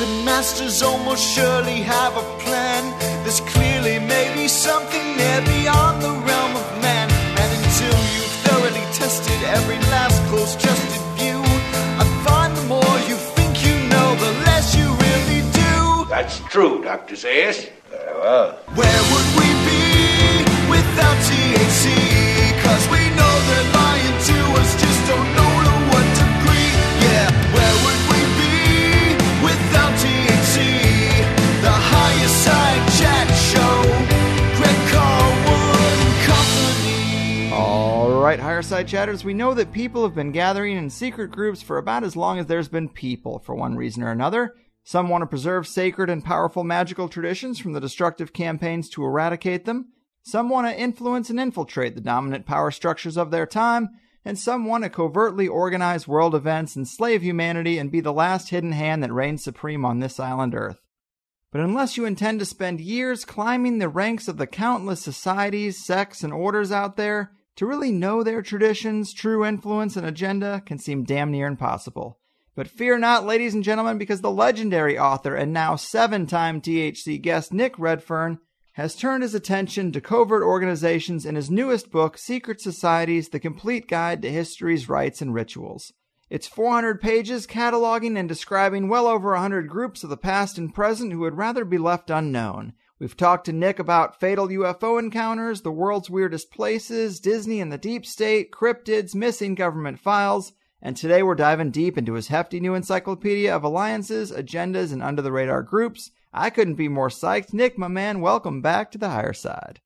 The masters almost surely have a plan. There's clearly maybe something there beyond the realm of man. And until you've thoroughly tested every last close-trusted view, I find the more you think you know, the less you really do. That's true, Dr. Sayers. Very well. Where would we be without THC? Cause we know they're lying to us, just don't know to what degree. Yeah, where would we be without THC? The Higher Side Chat Show, Greg Carwood Company. Alright, Higher Side Chatters, we know that people have been gathering in secret groups for about as long as there's been people, for one reason or another. Some want to preserve sacred and powerful magical traditions from the destructive campaigns to eradicate them. Some want to influence and infiltrate the dominant power structures of their time. And some want to covertly organize world events, enslave humanity, and be the last hidden hand that reigns supreme on this island Earth. But unless you intend to spend years climbing the ranks of the countless societies, sects, and orders out there, to really know their traditions, true influence, and agenda can seem damn near impossible. But fear not, ladies and gentlemen, because the legendary author and now 7-time THC guest Nick Redfern has turned his attention to covert organizations in his newest book, Secret Societies, The Complete Guide to History's Rites and Rituals. It's 400 pages cataloging and describing well over 100 groups of the past and present who would rather be left unknown. We've talked to Nick about fatal UFO encounters, the world's weirdest places, Disney and the deep state, cryptids, missing government files, and today we're diving deep into his hefty new encyclopedia of alliances, agendas, and under-the-radar groups. I couldn't be more psyched. Nick, my man, welcome back to the Higher Side.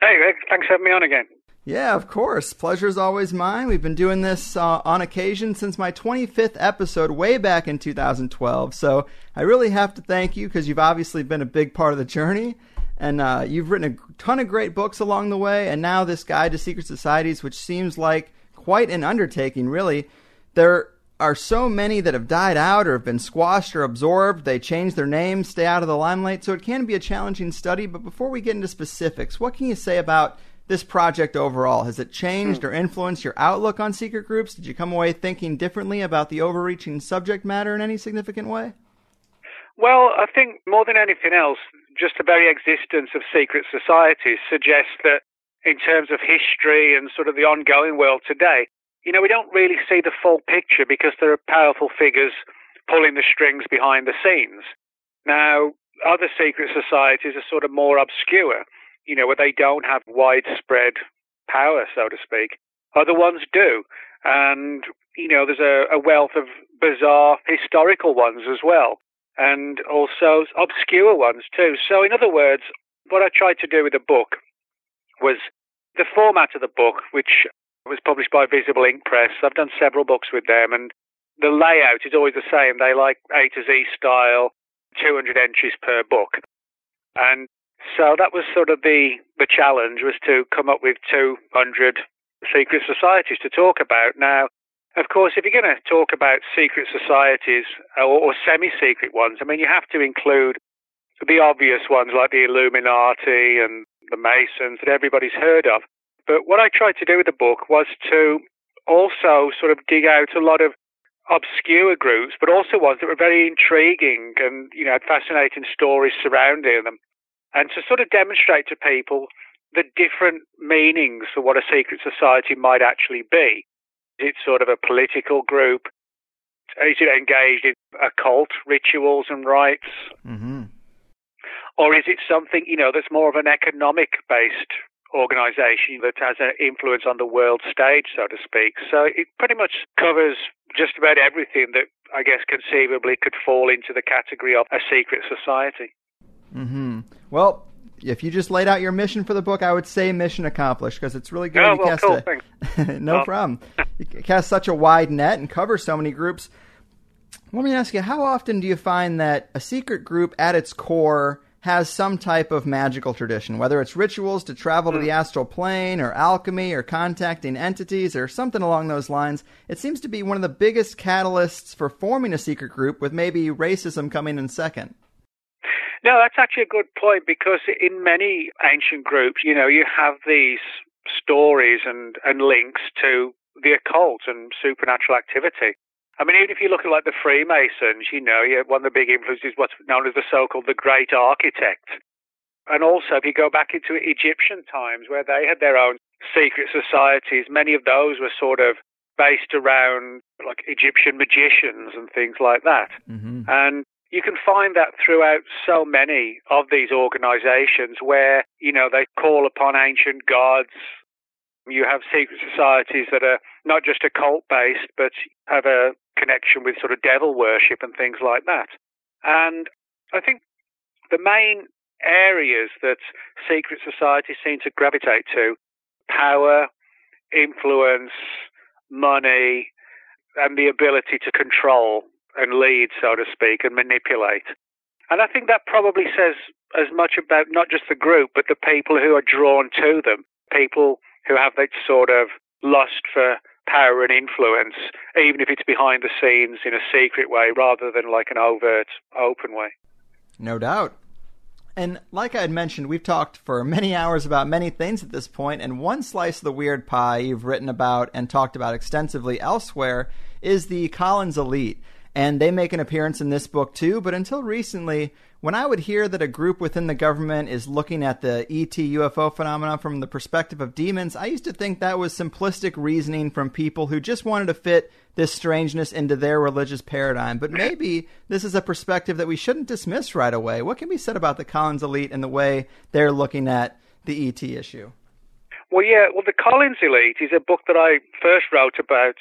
Hey, Rick. Thanks for having me on again. Yeah, of course. Pleasure's always mine. We've been doing this on occasion since my 25th episode way back in 2012, so I really have to thank you because you've obviously been a big part of the journey, and you've written a ton of great books along the way, and now this Guide to Secret Societies, which seems like quite an undertaking, really. There are so many that have died out or have been squashed or absorbed. They change their names, stay out of the limelight, so it can be a challenging study. But before we get into specifics, what can you say about this project overall? Has it changed or influenced your outlook on secret groups? Did you come away thinking differently about the overreaching subject matter in any significant way? Well, I think more than anything else, just the very existence of secret societies suggests that in terms of history and sort of the ongoing world today, you know, we don't really see the full picture because there are powerful figures pulling the strings behind the scenes. Now, other secret societies are sort of more obscure, you know, where they don't have widespread power, so to speak. Other ones do. And, you know, there's a wealth of bizarre historical ones as well, and also obscure ones too. So, in other words, what I tried to do with the book was the format of the book, which was published by Visible Ink Press. I've done several books with them, and the layout is always the same. They like A to Z style, 200 entries per book. And so that was sort of the challenge, was to come up with 200 secret societies to talk about. Now, of course, if you're going to talk about secret societies or semi-secret ones, I mean, you have to include the obvious ones like the Illuminati and the Masons that everybody's heard of. But what I tried to do with the book was to also sort of dig out a lot of obscure groups, but also ones that were very intriguing and, you know, had fascinating stories surrounding them. And to sort of demonstrate to people the different meanings for what a secret society might actually be. Is it sort of a political group? Is it engaged in occult rituals and rites? Mm-hmm. Or is it something, you know, that's more of an economic-based organization that has an influence on the world stage, so to speak. So it pretty much covers just about everything that I guess conceivably could fall into the category of a secret society. Mm-hmm. Well, if you just laid out your mission for the book, I would say mission accomplished, because it's really good. Oh, well, cool, thanks. No problem. You cast such a wide net and cover so many groups. Let me ask you, how often do you find that a secret group at its core has some type of magical tradition, whether it's rituals to travel to the astral plane or alchemy or contacting entities or something along those lines? It seems to be one of the biggest catalysts for forming a secret group, with maybe racism coming in second. No, that's actually a good point, because in many ancient groups, you know, you have these stories and links to the occult and supernatural activity. I mean, even if you look at, like, the Freemasons, you know, one of the big influences is what's known as the so-called the Great Architect. And also, if you go back into Egyptian times, where they had their own secret societies, many of those were sort of based around, like, Egyptian magicians and things like that. Mm-hmm. And you can find that throughout so many of these organizations where, you know, they call upon ancient gods. You have secret societies that are not just occult-based, but have a connection with sort of devil worship and things like that. And I think the main areas that secret societies seem to gravitate to, power, influence, money, and the ability to control and lead, so to speak, and manipulate. And I think that probably says as much about not just the group, but the people who are drawn to them, people who have that sort of lust for power and influence, even if it's behind the scenes in a secret way rather than like an overt, open way. No doubt. And like I had mentioned, we've talked for many hours about many things at this point, and one slice of the weird pie you've written about and talked about extensively elsewhere is the Collins Elite. And they make an appearance in this book too, but until recently, when I would hear that a group within the government is looking at the ET UFO phenomenon from the perspective of demons, I used to think that was simplistic reasoning from people who just wanted to fit this strangeness into their religious paradigm. But maybe this is a perspective that we shouldn't dismiss right away. What can be said about the Collins Elite and the way they're looking at the ET issue? Well, yeah, well, the Collins Elite is a book that I first wrote about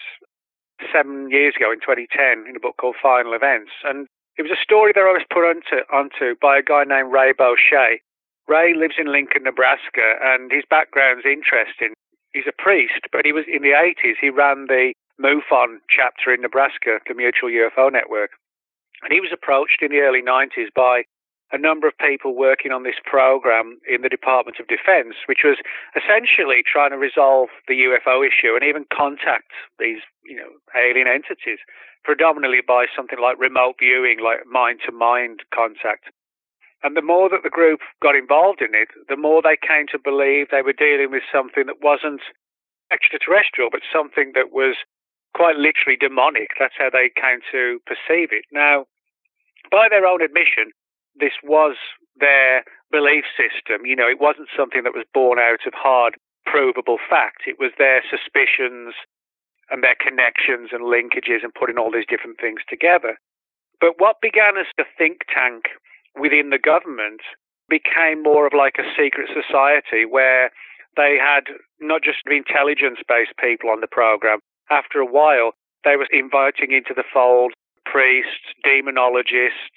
7 years ago in 2010 in a book called Final Events. And it was a story that I was put onto by a guy named Ray Palmer. Ray lives in Lincoln, Nebraska, and his background's interesting. He's a priest, but he was in the 80s. He ran the MUFON chapter in Nebraska, the Mutual UFO Network. And he was approached in the early 90s by a number of people working on this program in the Department of Defense, which was essentially trying to resolve the UFO issue and even contact these, you know, alien entities, predominantly by something like remote viewing, like mind-to-mind contact. And the more that the group got involved in it, the more they came to believe they were dealing with something that wasn't extraterrestrial, but something that was quite literally demonic. That's how they came to perceive it. Now, by their own admission, this was their belief system. You know, it wasn't something that was born out of hard, provable fact. It was their suspicions and their connections and linkages and putting all these different things together. But what began as a think tank within the government became more of like a secret society where they had not just intelligence-based people on the program. After a while, they were inviting into the fold priests, demonologists,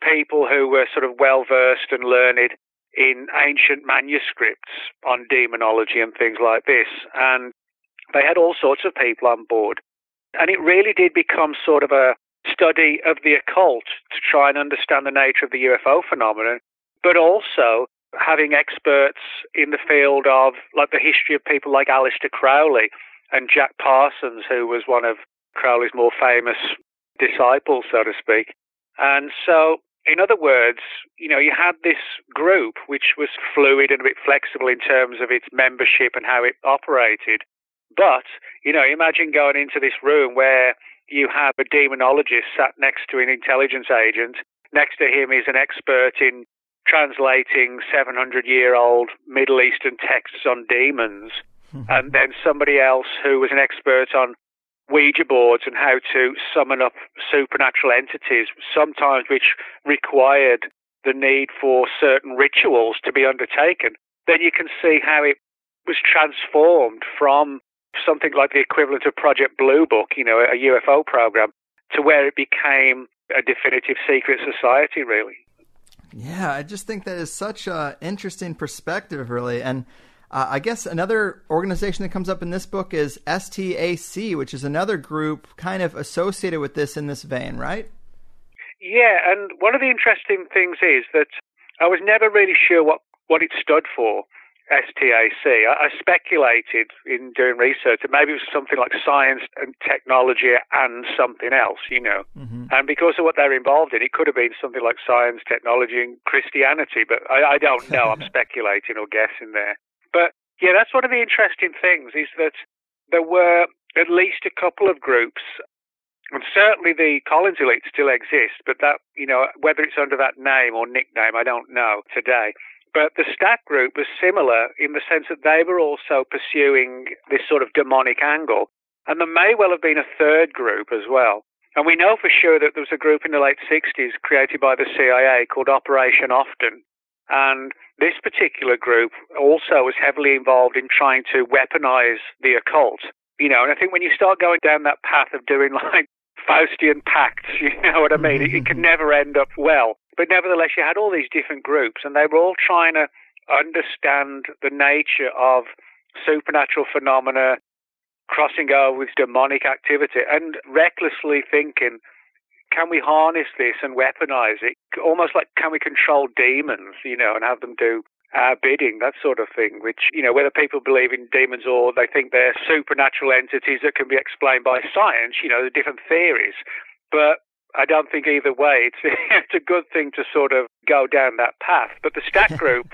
people who were sort of well-versed and learned in ancient manuscripts on demonology and things like this. And they had all sorts of people on board. And it really did become sort of a study of the occult to try and understand the nature of the UFO phenomenon, but also having experts in the field of, like, the history of people like Aleister Crowley and Jack Parsons, who was one of Crowley's more famous disciples, so to speak. And so, in other words, you know, you had this group which was fluid and a bit flexible in terms of its membership and how it operated. But, you know, imagine going into this room where you have a demonologist sat next to an intelligence agent. Next to him is an expert in translating 700-year-old Middle Eastern texts on demons. And then somebody else who was an expert on Ouija boards and how to summon up supernatural entities, sometimes which required the need for certain rituals to be undertaken. Then you can see how it was transformed from something like the equivalent of Project Blue Book, you know, a UFO program, to where it became a definitive secret society, really. Yeah, I just think that is such an interesting perspective, really. And I guess another organization that comes up in this book is STAC, which is another group kind of associated with this in this vein, right? Yeah, and one of the interesting things is that I was never really sure what it stood for. STAC. I speculated in doing research that maybe it was something like science and technology and something else, you know. Mm-hmm. And because of what they're involved in, it could have been something like science, technology, and Christianity. But I don't know. I'm speculating or guessing there. But, yeah, that's one of the interesting things is that there were at least a couple of groups And certainly the Collins Elite still exists, but that, you know, whether it's under that name or nickname, I don't know today. But the STAC group was similar in the sense that they were also pursuing this sort of demonic angle. And there may well have been a third group as well. And we know for sure that there was a group in the late 60s created by the CIA called Operation Often. And this particular group also was heavily involved in trying to weaponize the occult. You know, and I think when you start going down that path of doing like Faustian pacts, you know what I mean? It can never end up well. But nevertheless, you had all these different groups, and they were all trying to understand the nature of supernatural phenomena, crossing over with demonic activity, and recklessly thinking, can we harness this and weaponize it? Almost like, can we control demons, you know, and have them do our bidding, that sort of thing, which, you know, whether people believe in demons or they think they're supernatural entities that can be explained by science, you know, there are different theories. But I don't think either way it's a good thing to sort of go down that path. But the STAC group,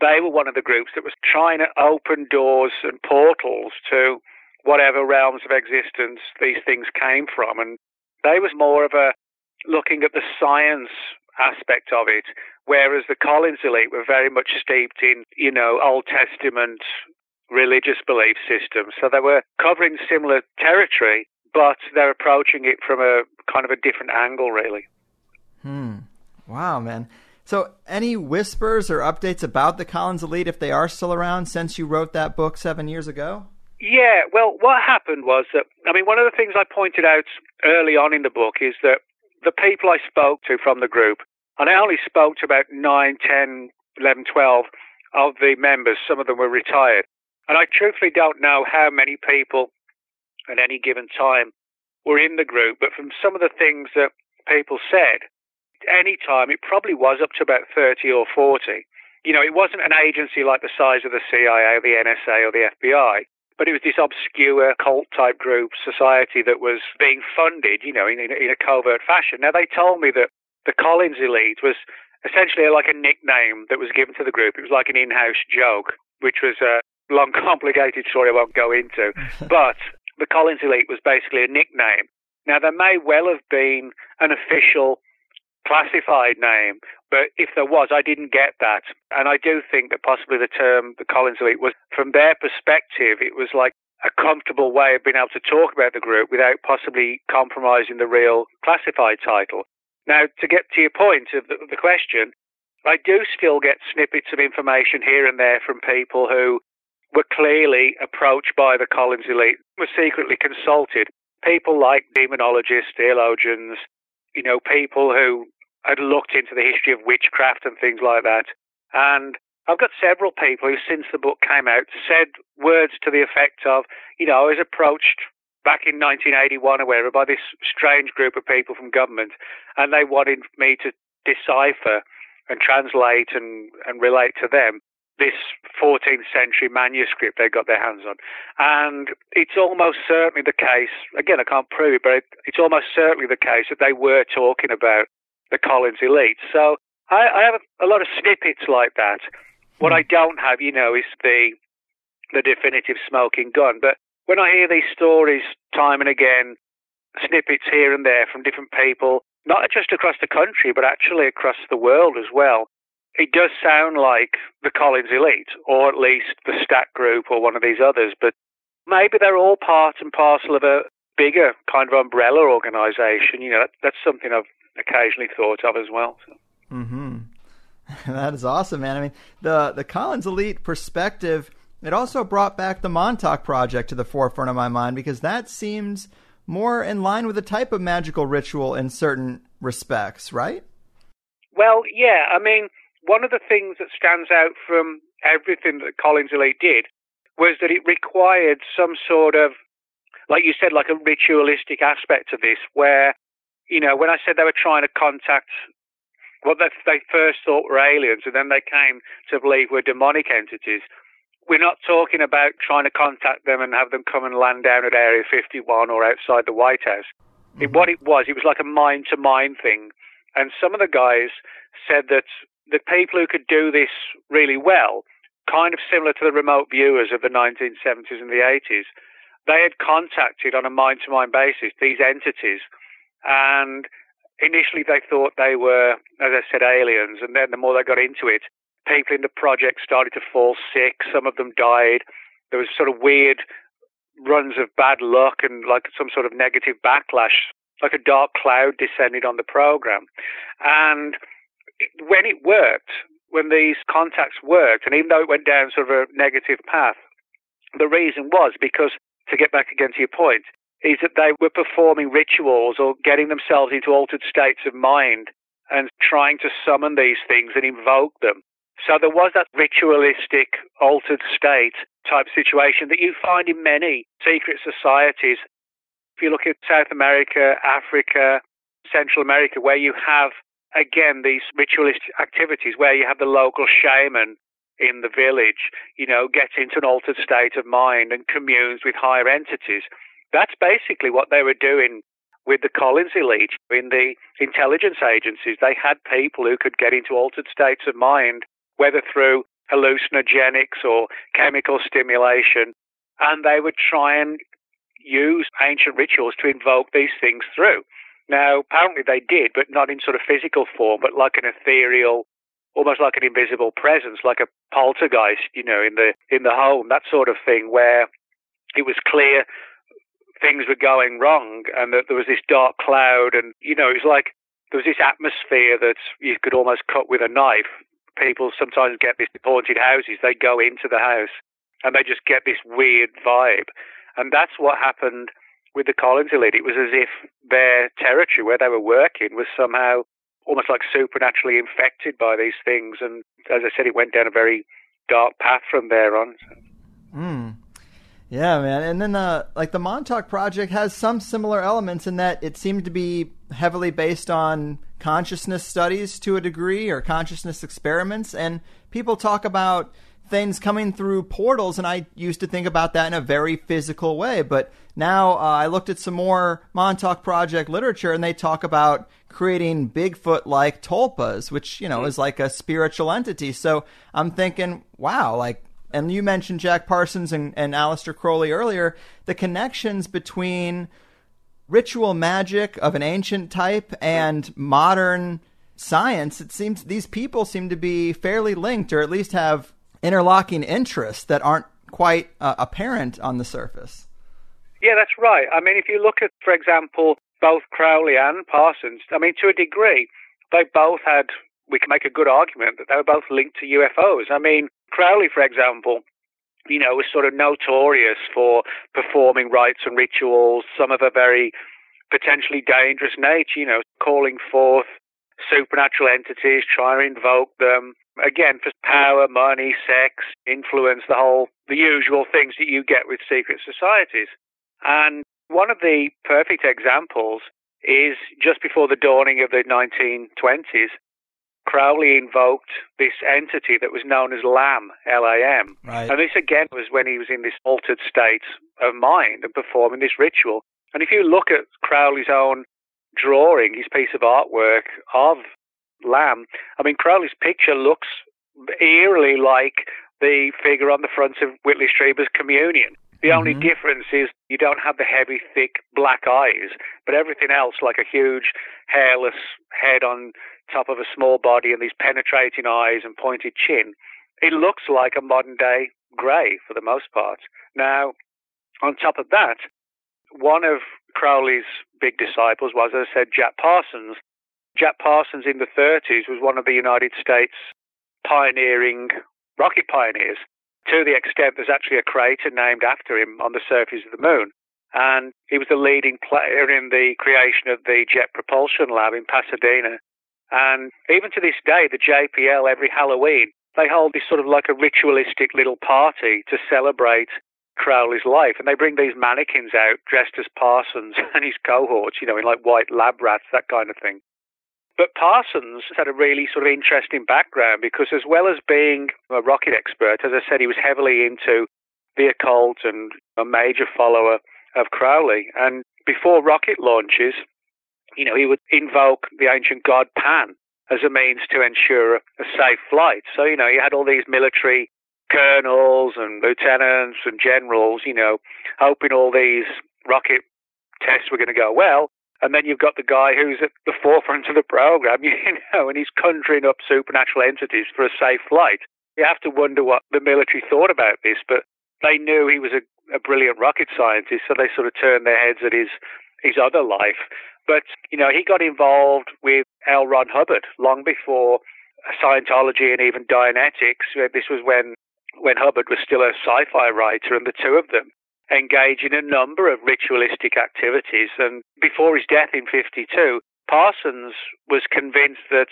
they were one of the groups that was trying to open doors and portals to whatever realms of existence these things came from. And they was more of a looking at the science aspect of it, whereas the Collins Elite were very much steeped in, you know, Old Testament religious belief systems. So they were covering similar territory, but they're approaching it from a kind of a different angle, really. Wow, man. So any whispers or updates about the Collins Elite, if they are still around, since you wrote that book 7 years ago? Yeah, well, what happened was that, I mean, one of the things I pointed out early on in the book is that the people I spoke to from the group, and I only spoke to about 9, 10, 11, 12 of the members. Some of them were retired. And I truthfully don't know how many people at any given time were in the group, but from some of the things that people said, any time, it probably was up to about 30 or 40. You know, it wasn't an agency like the size of the CIA, the NSA, or the FBI, but it was this obscure cult-type group society that was being funded, you know, in a covert fashion. Now, they told me that the Collins Elite was essentially like a nickname that was given to the group. It was like an in-house joke, which was a long, complicated story I won't go into. But the Collins Elite was basically a nickname. Now, there may well have been an official classified name, but if there was, I didn't get that. And I do think that possibly the term the Collins Elite was, from their perspective, it was like a comfortable way of being able to talk about the group without possibly compromising the real classified title. Now, to get to your point of the question, I do still get snippets of information here and there from people who were clearly approached by the Collins Elite, were secretly consulted. People like demonologists, theologians, you know, people who had looked into the history of witchcraft and things like that. And I've got several people who, since the book came out, said words to the effect of, you know, I was approached back in 1981 or wherever by this strange group of people from government, and they wanted me to decipher and translate and relate to them this 14th century manuscript they got their hands on. And it's almost certainly the case, again, I can't prove it, but it's almost certainly the case that they were talking about the Collins Elite. So I have a lot of snippets like that. What I don't have, you know, is the definitive smoking gun. But when I hear these stories time and again, snippets here and there from different people, not just across the country, but actually across the world as well, it does sound like the Collins Elite, or at least the STAC group or one of these others, but maybe they're all part and parcel of a bigger kind of umbrella organization. You know, that's something I've occasionally thought of as well. So. Mm-hmm. That is awesome, man. I mean, the Collins Elite perspective, it also brought back the Montauk Project to the forefront of my mind, because that seems more in line with the type of magical ritual in certain respects, right? Well, yeah. I mean, one of the things that stands out from everything that Collins Elite did was that it required some sort of, like you said, like a ritualistic aspect of this, where, you know, when I said they were trying to contact what they first thought were aliens and then they came to believe were demonic entities, we're not talking about trying to contact them and have them come and land down at Area 51 or outside the White House. What it was like a mind-to-mind thing. And some of the guys said that the people who could do this really well, kind of similar to the remote viewers of the 1970s and the 80s, they had contacted on a mind-to-mind basis these entities, and initially they thought they were, as I said, aliens, and then the more they got into it, people in the project started to fall sick, some of them died, there was sort of weird runs of bad luck and like some sort of negative backlash, like a dark cloud descended on the program. And when it worked, when these contacts worked, and even though it went down sort of a negative path, the reason was because, to get back again to your point, is that they were performing rituals or getting themselves into altered states of mind and trying to summon these things and invoke them. So there was that ritualistic, altered state type situation that you find in many secret societies. If you look at South America, Africa, Central America, where you have, again, these ritualist activities, where you have the local shaman in the village, you know, gets into an altered state of mind and communes with higher entities. That's basically what they were doing with the Collins Elite in the intelligence agencies. They had people who could get into altered states of mind, whether through hallucinogenics or chemical stimulation, and they would try and use ancient rituals to invoke these things through. Now, apparently they did, but not in sort of physical form, but like an ethereal, almost like an invisible presence, like a poltergeist, you know, in the home, that sort of thing, where it was clear things were going wrong and that there was this dark cloud and, you know, it was like there was this atmosphere that you could almost cut with a knife. People sometimes get these haunted houses, they go into the house and they just get this weird vibe. And that's what happened with the Collins Elite. It was as if their territory where they were working was somehow almost like supernaturally infected by these things. And as I said, it went down a very dark path from there on. Yeah, man. And then like the Montauk Project has some similar elements in that it seemed to be heavily based on consciousness studies to a degree, or consciousness experiments. And people talk about things coming through portals, and I used to think about that in a very physical way, but now I looked at some more Montauk Project literature, and they talk about creating Bigfoot-like tulpas, which, you know, is like a spiritual entity. So I'm thinking, wow, like, and you mentioned Jack Parsons and Aleister Crowley earlier, the connections between ritual magic of an ancient type and modern science, it seems these people seem to be fairly linked, or at least have interlocking interests that aren't quite apparent on the surface. Yeah, that's right. I mean, if you look at, for example, both Crowley and Parsons, I mean, to a degree, they both had, we can make a good argument that they were both linked to UFOs. I mean, Crowley, for example, you know, was sort of notorious for performing rites and rituals, some of a very potentially dangerous nature, you know, calling forth supernatural entities, trying to invoke them. Again, for power, money, sex, influence, the usual things that you get with secret societies. And one of the perfect examples is just before the dawning of the 1920s, Crowley invoked this entity that was known as Lam, L-A-M. Right. And this, again, was when he was in this altered state of mind and performing this ritual. And if you look at Crowley's own drawing, his piece of artwork of Lamb, I mean, Crowley's picture looks eerily like the figure on the front of Whitley Strieber's Communion. The only difference is you don't have the heavy, thick, black eyes, but everything else, like a huge, hairless head on top of a small body and these penetrating eyes and pointed chin, it looks like a modern-day grey for the most part. Now, on top of that, one of Crowley's big disciples was, as I said, Jack Parsons. Jack Parsons in the 30s was one of the United States pioneering rocket pioneers, to the extent there's actually a crater named after him on the surface of the moon. And he was the leading player in the creation of the Jet Propulsion Lab in Pasadena. And even to this day, the JPL, every Halloween, they hold this sort of like a ritualistic little party to celebrate Crowley's life, and they bring these mannequins out dressed as Parsons and his cohorts, you know, in like white lab rats, that kind of thing. But Parsons had a really sort of interesting background because, as well as being a rocket expert, as I said, he was heavily into the occult and a major follower of Crowley. And before rocket launches, you know, he would invoke the ancient god Pan as a means to ensure a safe flight. So, you know, he had all these military colonels and lieutenants and generals, you know, hoping all these rocket tests were going to go well. And then you've got the guy who's at the forefront of the program, you know, and he's conjuring up supernatural entities for a safe flight. You have to wonder what the military thought about this, but they knew he was a brilliant rocket scientist, so they sort of turned their heads at his other life. But, you know, he got involved with L. Ron Hubbard long before Scientology and even Dianetics. This was when Hubbard was still a sci-fi writer, and the two of them engage in a number of ritualistic activities. And before his death in 1952, Parsons was convinced that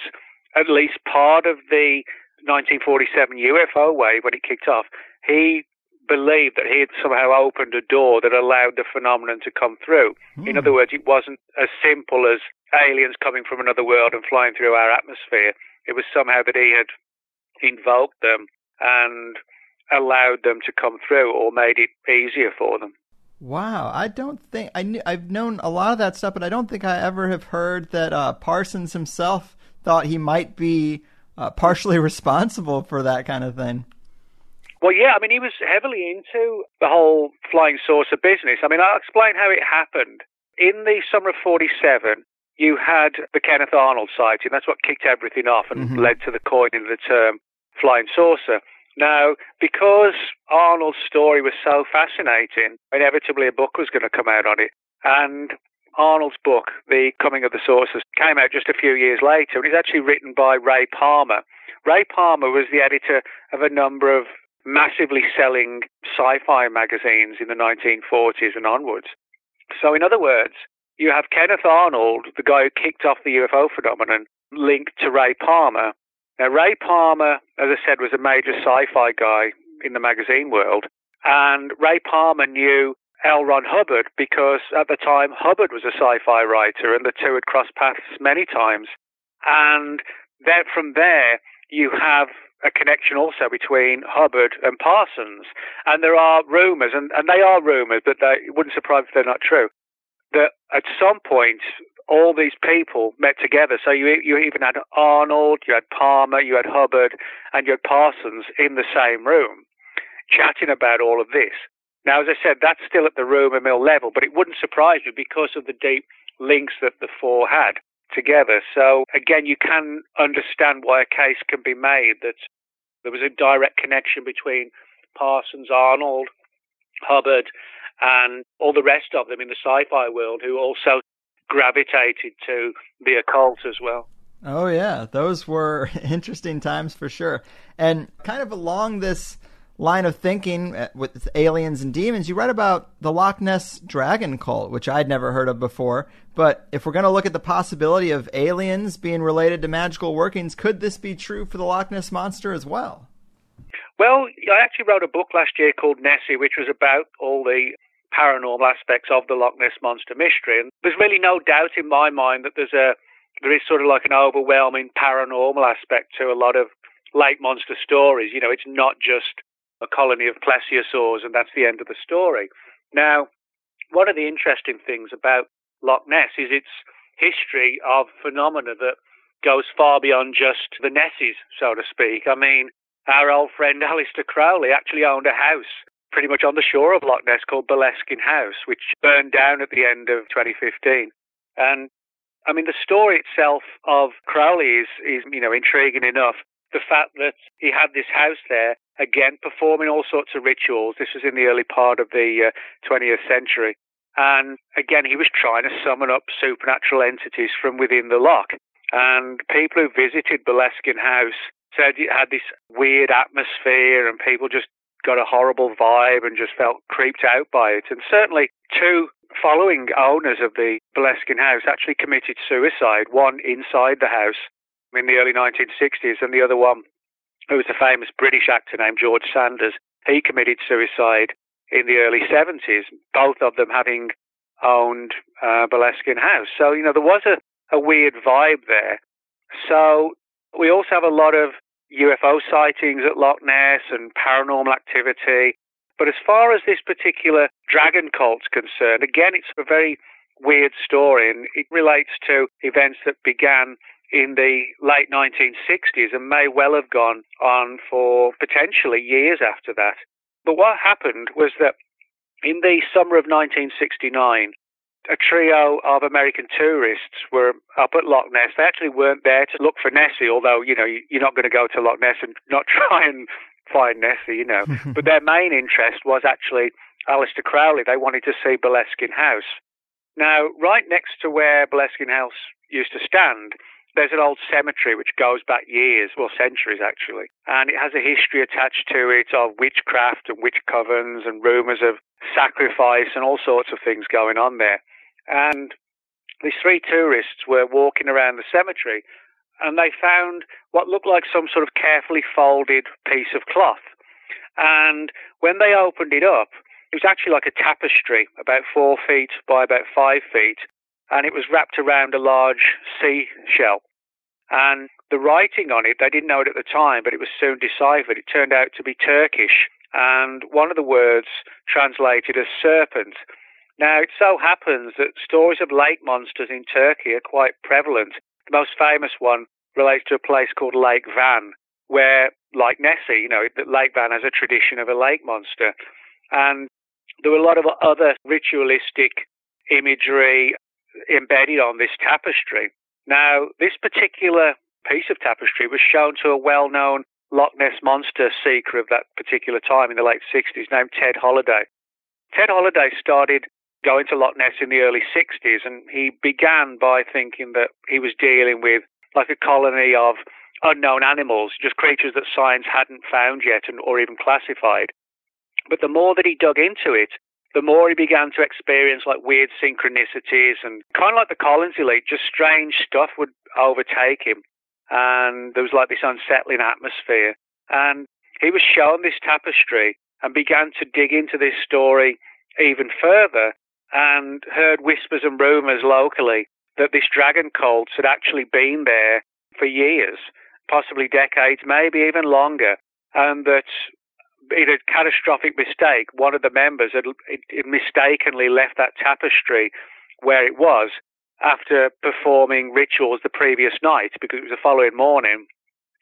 at least part of the 1947 UFO wave, when it kicked off, he believed that he had somehow opened a door that allowed the phenomenon to come through. In other words, it wasn't as simple as aliens coming from another world and flying through our atmosphere. It was somehow that he had invoked them and allowed them to come through, or made it easier for them. Wow, I don't think I've known a lot of that stuff, but I don't think I ever have heard that Parsons himself thought he might be partially responsible for that kind of thing. Well, yeah, I mean, he was heavily into the whole flying saucer business. I mean, I'll explain how it happened. In the summer of 1947, you had the Kenneth Arnold sighting. That's what kicked everything off and led to the coining of the term flying saucer. Now, because Arnold's story was so fascinating, inevitably a book was going to come out on it. And Arnold's book, The Coming of the Saucers, came out just a few years later. And it's actually written by Ray Palmer. Ray Palmer was the editor of a number of massively selling sci-fi magazines in the 1940s and onwards. So in other words, you have Kenneth Arnold, the guy who kicked off the UFO phenomenon, linked to Ray Palmer. Now, Ray Palmer, as I said, was a major sci-fi guy in the magazine world, and Ray Palmer knew L. Ron Hubbard because at the time Hubbard was a sci-fi writer, and the two had crossed paths many times. And then from there, you have a connection also between Hubbard and Parsons. And there are rumors, and they are rumors, but it wouldn't surprise if they're not true, that at some point all these people met together. So you even had Arnold, you had Palmer, you had Hubbard, and you had Parsons in the same room chatting about all of this. Now, as I said, that's still at the rumor mill level, but it wouldn't surprise you because of the deep links that the four had together. So, again, you can understand why a case can be made that there was a direct connection between Parsons, Arnold, Hubbard, and all the rest of them in the sci-fi world who also gravitated to the occult as well. Oh yeah, those were interesting times for sure. And kind of along this line of thinking with aliens and demons, you read about the Loch Ness dragon cult, which I'd never heard of before. But if we're going to look at the possibility of aliens being related to magical workings, could this be true for the Loch Ness Monster as well? Well, I actually wrote a book last year called Nessie, which was about all the paranormal aspects of the Loch Ness Monster mystery. And there's really no doubt in my mind that there is sort of like an overwhelming paranormal aspect to a lot of late monster stories. You know, it's not just a colony of plesiosaurs and that's the end of the story. Now, one of the interesting things about Loch Ness is its history of phenomena that goes far beyond just the Nessies, so to speak. I mean, our old friend Aleister Crowley actually owned a house pretty much on the shore of Loch Ness called Boleskine House, which burned down at the end of 2015. And, I mean, the story itself of Crowley is, you know, intriguing enough. The fact that he had this house there, again, performing all sorts of rituals. This was in the early part of the 20th century. And, again, he was trying to summon up supernatural entities from within the loch. And people who visited Boleskine House said it had this weird atmosphere and people just got a horrible vibe and just felt creeped out by it. And certainly two following owners of the Boleskine House actually committed suicide, one inside the house in the early 1960s, and the other one, who was a famous British actor named George Sanders, he committed suicide in the early 70s, both of them having owned Boleskine House. So, you know, there was a weird vibe there. So we also have a lot of UFO sightings at Loch Ness and paranormal activity. But as far as this particular dragon cult's concerned, again, it's a very weird story, and it relates to events that began in the late 1960s and may well have gone on for potentially years after that. But what happened was that in the summer of 1969, a trio of American tourists were up at Loch Ness. They actually weren't there to look for Nessie, although, you know, you're not going to go to Loch Ness and not try and find Nessie, you know. But their main interest was actually Aleister Crowley. They wanted to see Boleskine House. Now, right next to where Boleskine House used to stand, there's an old cemetery which goes back years, well, centuries actually, and it has a history attached to it of witchcraft and witch covens and rumours of sacrifice and all sorts of things going on there. And these three tourists were walking around the cemetery and they found what looked like some sort of carefully folded piece of cloth. And when they opened it up, it was actually like a tapestry, about 4 feet by about 5 feet, and it was wrapped around a large seashell. And the writing on it, they didn't know it at the time, but it was soon deciphered. It turned out to be Turkish, and one of the words translated as serpent. Now, it so happens that stories of lake monsters in Turkey are quite prevalent. The most famous one relates to a place called Lake Van, where, like Nessie, you know, Lake Van has a tradition of a lake monster. And there were a lot of other ritualistic imagery embedded on this tapestry. Now, this particular piece of tapestry was shown to a well-known Loch Ness monster seeker of that particular time in the late 60s named Ted Holiday. Ted Holiday started going to Loch Ness in the early 60s, and he began by thinking that he was dealing with like a colony of unknown animals, just creatures that science hadn't found yet and or even classified. But the more that he dug into it, the more he began to experience like weird synchronicities and kind of like the Collins Elite, just strange stuff would overtake him. And there was like this unsettling atmosphere. And he was shown this tapestry and began to dig into this story even further and heard whispers and rumours locally that this dragon cult had actually been there for years, possibly decades, maybe even longer, and that in a catastrophic mistake, one of the members had mistakenly left that tapestry where it was after performing rituals the previous night, because it was the following morning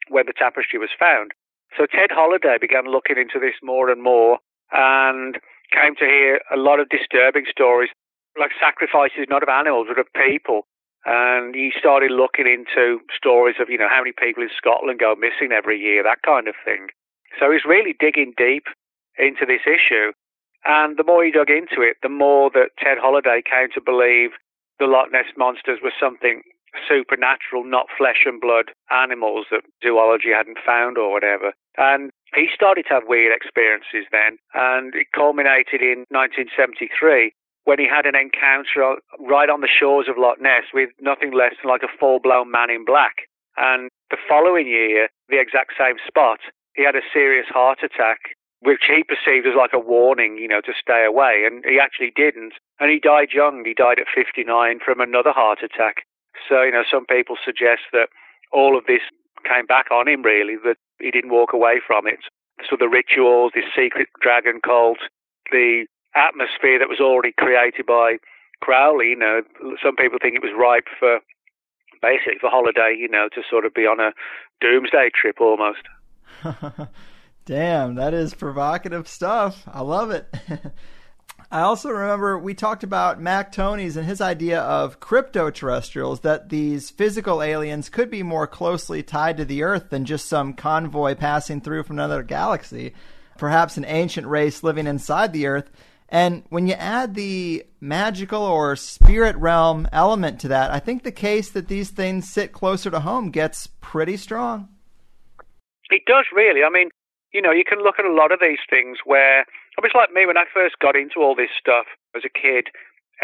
when the tapestry was found. So Ted Holiday began looking into this more and more and came to hear a lot of disturbing stories, like sacrifices not of animals but of people. And he started looking into stories of, you know, how many people in Scotland go missing every year, that kind of thing. So he's really digging deep into this issue. And the more he dug into it, the more that Ted Holiday came to believe the Loch Ness monsters were something supernatural, not flesh and blood animals that zoology hadn't found or whatever. And he started to have weird experiences then. And it culminated in 1973 when he had an encounter right on the shores of Loch Ness with nothing less than like a full-blown man in black. And the following year, the exact same spot, he had a serious heart attack, which he perceived as like a warning, you know, to stay away. And he actually didn't. And he died young. He died at 59 from another heart attack. So, you know, some people suggest that all of this came back on him, really, that he didn't walk away from it. So the rituals, this secret dragon cult, the atmosphere that was already created by Crowley, you know, some people think it was ripe for, basically, for Holiday, you know, to sort of be on a doomsday trip almost. Damn, that is provocative stuff. I love it. I also remember we talked about Mac Toney's and his idea of crypto-terrestrials, that these physical aliens could be more closely tied to the Earth than just some convoy passing through from another galaxy, perhaps an ancient race living inside the Earth. And when you add the magical or spirit realm element to that, I think the case that these things sit closer to home gets pretty strong. It does, really. I mean, you know, you can look at a lot of these things where, I mean, it's like me when I first got into all this stuff as a kid,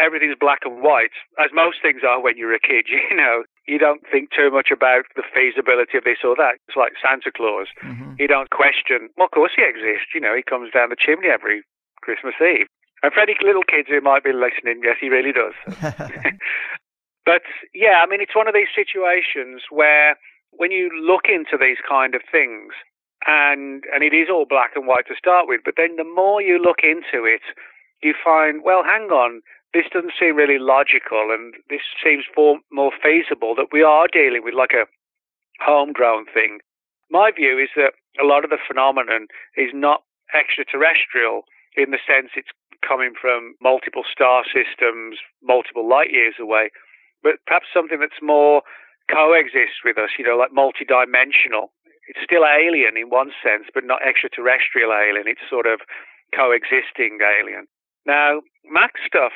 everything's black and white, as most things are when you're a kid, you know. You don't think too much about the feasibility of this or that. It's like Santa Claus. Mm-hmm. You don't question, well, of course he exists, you know, he comes down the chimney every Christmas Eve. And for any little kids who might be listening, yes, he really does. But, yeah, I mean, it's one of these situations where when you look into these kind of things, and it is all black and white to start with, but then the more you look into it, you find, well, hang on, this doesn't seem really logical, and this seems more feasible that we are dealing with like a homegrown thing. My view is that a lot of the phenomenon is not extraterrestrial in the sense it's coming from multiple star systems, multiple light years away, but perhaps something that's more coexists with us, you know, like multidimensional. It's still alien in one sense, but not extraterrestrial alien. It's sort of coexisting alien. Now, Mac's stuff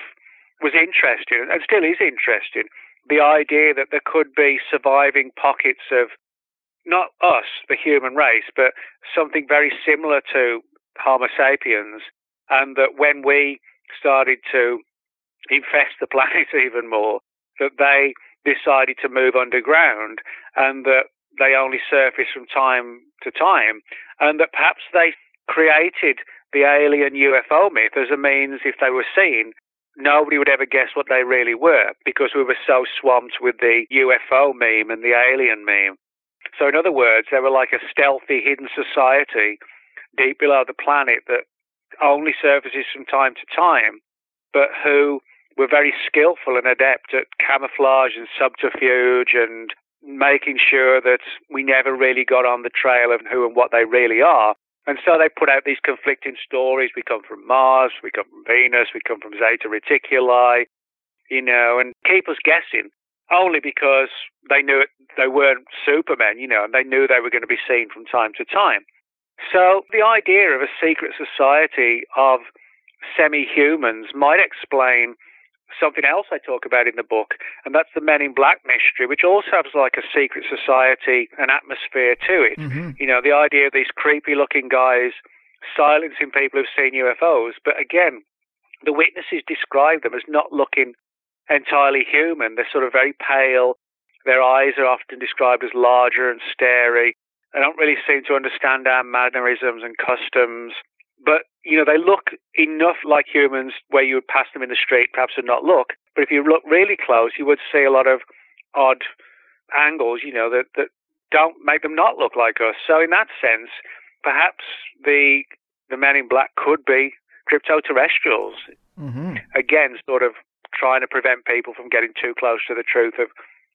was interesting and still is interesting. The idea that there could be surviving pockets of not us, the human race, but something very similar to Homo sapiens, and that when we started to infest the planet even more, that they decided to move underground, and that they only surface from time to time, and that perhaps they created the alien UFO myth as a means, if they were seen, nobody would ever guess what they really were, because we were so swamped with the UFO meme and the alien meme. So in other words, they were like a stealthy hidden society deep below the planet that only surfaces from time to time, but who were very skillful and adept at camouflage and subterfuge and making sure that we never really got on the trail of who and what they really are. And so they put out these conflicting stories. We come from Mars, we come from Venus, we come from Zeta Reticuli, you know, and keep us guessing, only because they knew they weren't supermen, you know, and they knew they were going to be seen from time to time. So the idea of a secret society of semi-humans might explain something else I talk about in the book, and that's the Men in Black mystery, which also has like a secret society and atmosphere to it. Mm-hmm. You know, the idea of these creepy-looking guys silencing people who've seen UFOs, but again, the witnesses describe them as not looking entirely human. They're sort of very pale. Their eyes are often described as larger and starey. They don't really seem to understand our mannerisms and customs. But, you know, they look enough like humans where you would pass them in the street, perhaps, and not look. But if you look really close, you would see a lot of odd angles, you know, that don't make them not look like us. So in that sense, perhaps the Men in Black could be crypto-terrestrials. Mm-hmm. Again, sort of trying to prevent people from getting too close to the truth of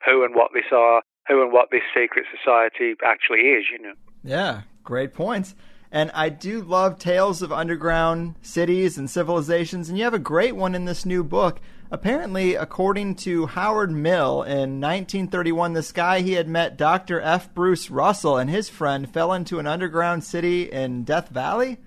who and what this are, who and what this secret society actually is, you know. Yeah, great points. And I do love tales of underground cities and civilizations, and you have a great one in this new book. Apparently, according to Howard Mill, in 1931, this guy he had met, Dr. F. Bruce Russell, and his friend fell into an underground city in Death Valley?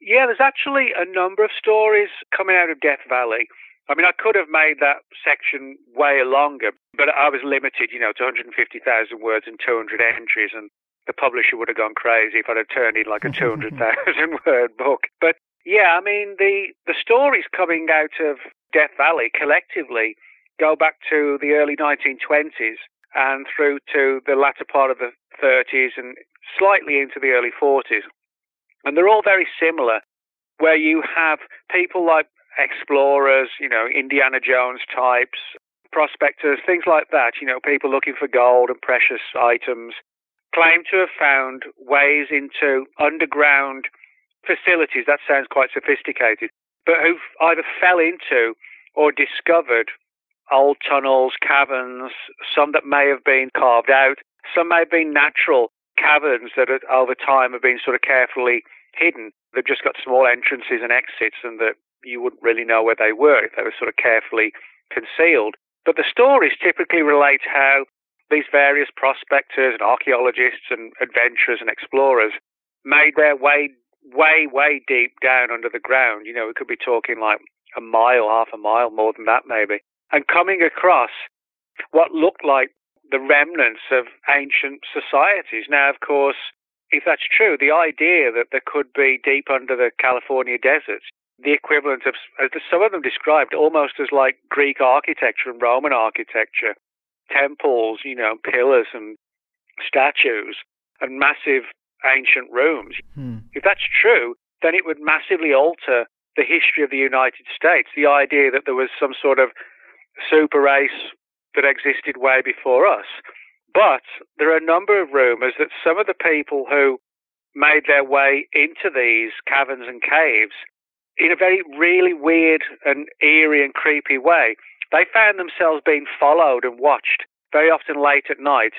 Yeah, there's actually a number of stories coming out of Death Valley. I mean, I could have made that section way longer, but I was limited, you know, to 150,000 words and 200 entries, and the publisher would have gone crazy if I'd have turned in like a 200,000-word book. But, yeah, I mean, the stories coming out of Death Valley collectively go back to the early 1920s and through to the latter part of the 30s and slightly into the early 40s. And they're all very similar, where you have people like explorers, you know, Indiana Jones types, prospectors, things like that, you know, people looking for gold and precious items, claim to have found ways into underground facilities, that sounds quite sophisticated, but who've either fell into or discovered old tunnels, caverns, some that may have been carved out, some may have been natural caverns that over time have been sort of carefully hidden. They've just got small entrances and exits, and that you wouldn't really know where they were if they were sort of carefully concealed. But the stories typically relate how these various prospectors and archaeologists and adventurers and explorers made their way, way, way deep down under the ground. You know, we could be talking like a mile, half a mile, more than that maybe, and coming across what looked like the remnants of ancient societies. Now, of course, if that's true, the idea that there could be deep under the California deserts, the equivalent of, as some of them described, almost as like Greek architecture and Roman architecture, temples, you know, pillars and statues and massive ancient rooms. Hmm. If that's true, then it would massively alter the history of the United States, the idea that there was some sort of super race that existed way before us. But there are a number of rumors that some of the people who made their way into these caverns and caves in a very really weird and eerie and creepy way, they found themselves being followed and watched very often late at night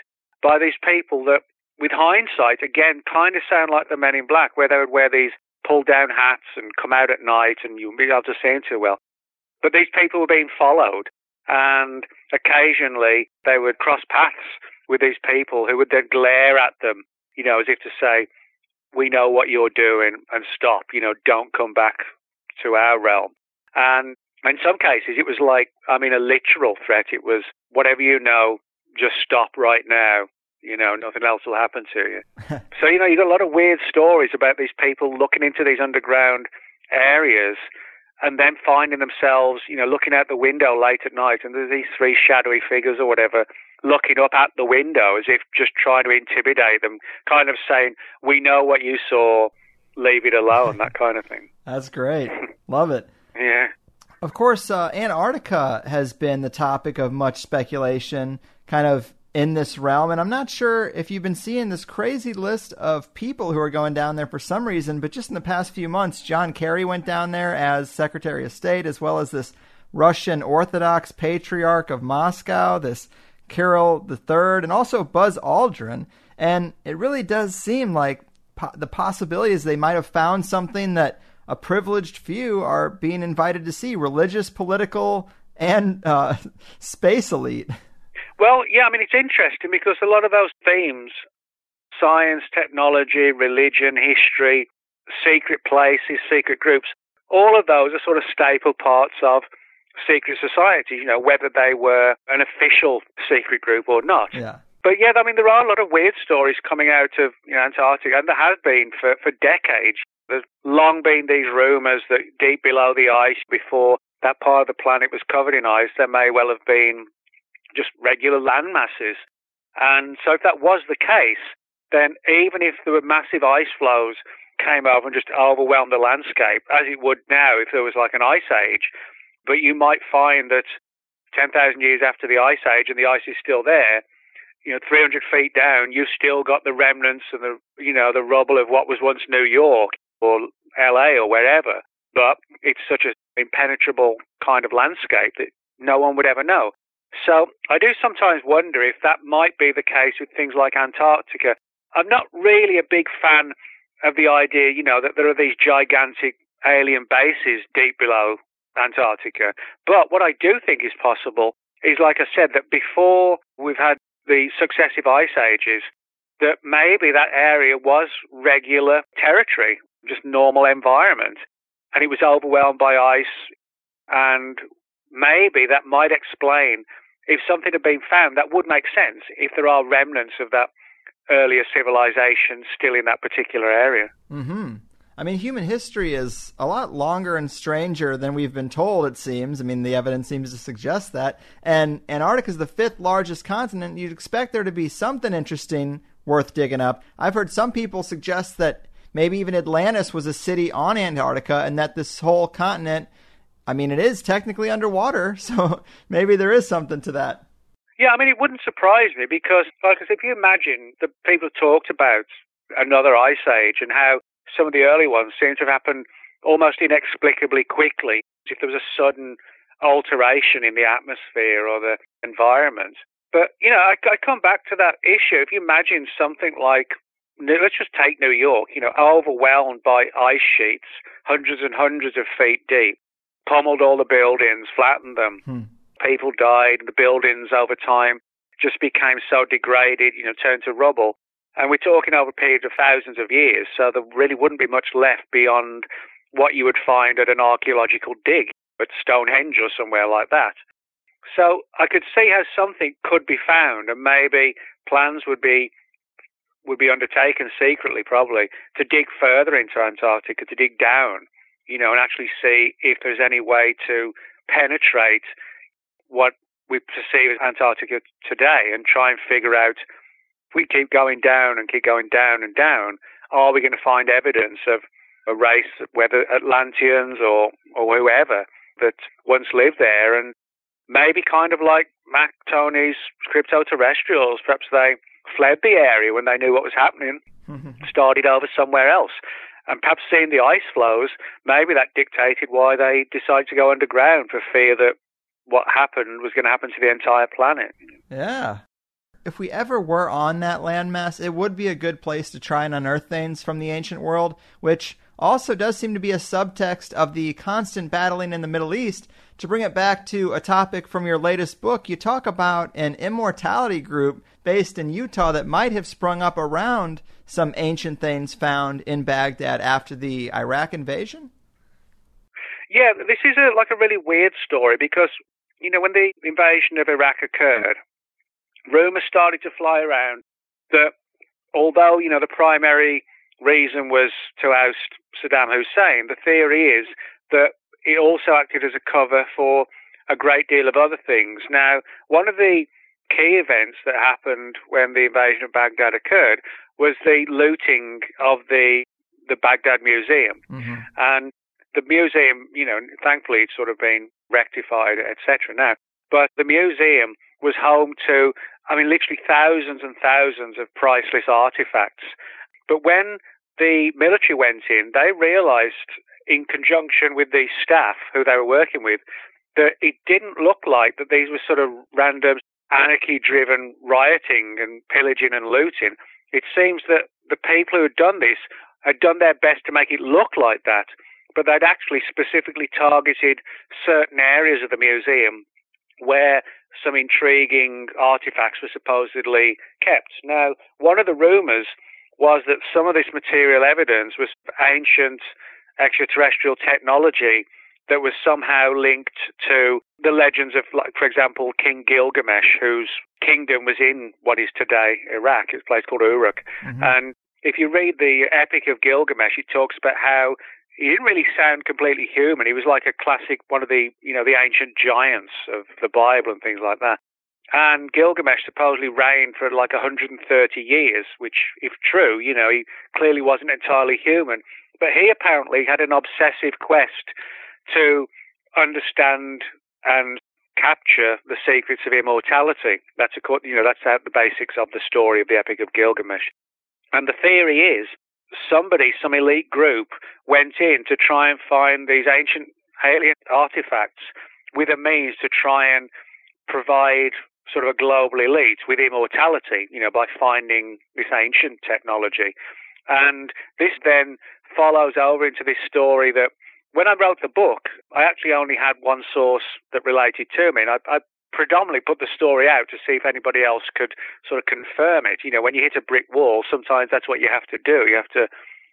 by these people that, with hindsight, again, kind of sound like the Men in Black, where they would wear these pull-down hats and come out at night and you'd be able to see them too well. But these people were being followed, and occasionally they would cross paths with these people who would then glare at them, you know, as if to say, we know what you're doing and stop, you know, don't come back to our realm. And in some cases, it was like, I mean, a literal threat. It was, whatever you know, just stop right now. You know, nothing else will happen to you. So, you know, you've got a lot of weird stories about these people looking into these underground areas and then finding themselves, you know, looking out the window late at night, and there's these three shadowy figures or whatever looking up at the window as if just trying to intimidate them, kind of saying, we know what you saw, leave it alone, that kind of thing. That's great. Love it. Yeah. Of course, Antarctica has been the topic of much speculation, kind of in this realm, and I'm not sure if you've been seeing this crazy list of people who are going down there for some reason, but just in the past few months, John Kerry went down there as Secretary of State, as well as this Russian Orthodox Patriarch of Moscow, this Kirill III, and also Buzz Aldrin. And it really does seem like the possibility is they might have found something that a privileged few are being invited to see, religious, political, and space elite. Well, yeah, I mean, it's interesting because a lot of those themes, science, technology, religion, history, secret places, secret groups, all of those are sort of staple parts of secret societies, you know, whether they were an official secret group or not. Yeah. But yeah, I mean, there are a lot of weird stories coming out of, you know, Antarctica, and there has been for decades. There's long been these rumors that deep below the ice, before that part of the planet was covered in ice, there may well have been just regular land masses. And so if that was the case, then even if there were massive ice flows came over and just overwhelmed the landscape, as it would now if there was like an ice age, but you might find that 10,000 years after the ice age and the ice is still there, you know, 300 feet down, you've still got the remnants and the, you know, the rubble of what was once New York or LA or wherever. But it's such an impenetrable kind of landscape that no one would ever know. So I do sometimes wonder if that might be the case with things like Antarctica. I'm not really a big fan of the idea, you know, that there are these gigantic alien bases deep below Antarctica. But what I do think is possible is, like I said, that before we've had the successive ice ages, that maybe that area was regular territory, just normal environment, and it was overwhelmed by ice, and maybe that might explain if something had been found. That would make sense if there are remnants of that earlier civilization still in that particular area. Mm-hmm. I mean, human history is a lot longer and stranger than we've been told, it seems. I mean, the evidence seems to suggest that. And Antarctica is the fifth largest continent. You'd expect there to be something interesting worth digging up. I've heard some people suggest that maybe even Atlantis was a city on Antarctica, and that this whole continent, I mean, it is technically underwater, so maybe there is something to that. Yeah, I mean, it wouldn't surprise me because, like I said, if you imagine that people talked about another ice age and how some of the early ones seem to have happened almost inexplicably quickly, if there was a sudden alteration in the atmosphere or the environment. But, you know, I come back to that issue. If you imagine something like, let's just take New York, you know, overwhelmed by ice sheets, hundreds and hundreds of feet deep, pummeled all the buildings, flattened them. People died. The buildings over time just became so degraded, you know, turned to rubble. And we're talking over a period of thousands of years, so there really wouldn't be much left beyond what you would find at an archaeological dig at Stonehenge or somewhere like that. So I could see how something could be found, and maybe plans would be undertaken secretly, probably, to dig further into Antarctica, to dig down, you know, and actually see if there's any way to penetrate what we perceive as Antarctica today and try and figure out, if we keep going down and keep going down and down, are we going to find evidence of a race, whether Atlanteans or whoever, that once lived there? And maybe kind of like Mac Toney's crypto-terrestrials, perhaps they fled the area when they knew what was happening, started over somewhere else. and perhaps seeing the ice flows, maybe that dictated why they decided to go underground, for fear that what happened was going to happen to the entire planet. Yeah. If we ever were on that landmass, it would be a good place to try and unearth things from the ancient world, which also does seem to be a subtext of the constant battling in the Middle East. To bring it back to a topic from your latest book, you talk about an immortality group based in Utah that might have sprung up around some ancient things found in Baghdad after the Iraq invasion? Yeah, this is a really weird story because, you know, when the invasion of Iraq occurred, rumors started to fly around that although, you know, the primary reason was to oust Saddam Hussein, the theory is that it also acted as a cover for a great deal of other things. Now, one of the key events that happened when the invasion of Baghdad occurred was the looting of the Baghdad Museum. Mm-hmm. And the museum, you know, thankfully it's sort of been rectified, etc. now, but the museum was home to, I mean, literally thousands and thousands of priceless artifacts. But when the military went in, they realized, in conjunction with the staff who they were working with, that it didn't look like that these were sort of random anarchy-driven rioting and pillaging and looting. It seems that the people who had done this had done their best to make it look like that, but they'd actually specifically targeted certain areas of the museum where some intriguing artifacts were supposedly kept. Now, one of the rumors was that some of this material evidence was ancient extraterrestrial technology that was somehow linked to the legends of, like, for example, King Gilgamesh, whose kingdom was in what is today Iraq. It's a place called Uruk. Mm-hmm. And if you read the Epic of Gilgamesh, it talks about how he didn't really sound completely human. He was like a classic, one of the, you know, the ancient giants of the Bible and things like that. And Gilgamesh supposedly reigned for like 130 years, which, if true, you know, he clearly wasn't entirely human. But he apparently had an obsessive quest to understand and capture the secrets of immortality. That's, you know, that's out the basics of the story of the Epic of Gilgamesh. And the theory is somebody, some elite group, went in to try and find these ancient alien artifacts with a means to try and provide sort of a global elite with immortality, you know, by finding this ancient technology. And this then follows over into this story that when I wrote the book, I actually only had one source that related to me. And I predominantly put the story out to see if anybody else could sort of confirm it. You know, when you hit a brick wall, sometimes that's what you have to do. You have to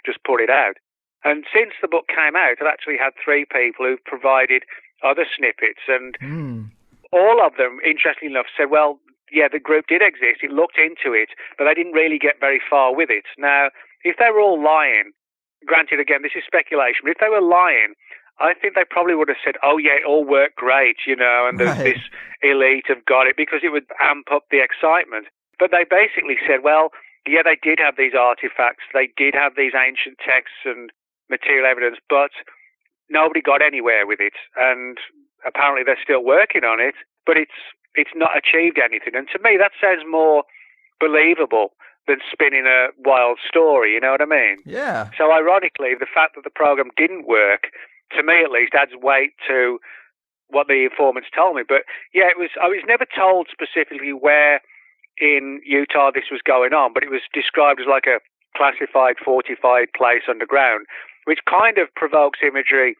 just put it out. And since the book came out, I've actually had three people who've provided other snippets. And all of them, interestingly enough, said, well, yeah, the group did exist. It looked into it, but they didn't really get very far with it. Now, if they were all lying, granted, again, this is speculation, but if they were lying, I think they probably would have said, oh, yeah, it all worked great, you know, and this elite have got it, because it would amp up the excitement. But they basically said, well, yeah, they did have these artifacts. They did have these ancient texts and material evidence, but nobody got anywhere with it. And apparently they're still working on it, but it's not achieved anything. And to me, that sounds more believable than spinning a wild story, you know what I mean? Yeah. So ironically, the fact that the program didn't work, to me at least, adds weight to what the informants told me. But yeah, I was never told specifically where in Utah this was going on, but it was described as like a classified, fortified place underground, which kind of provokes imagery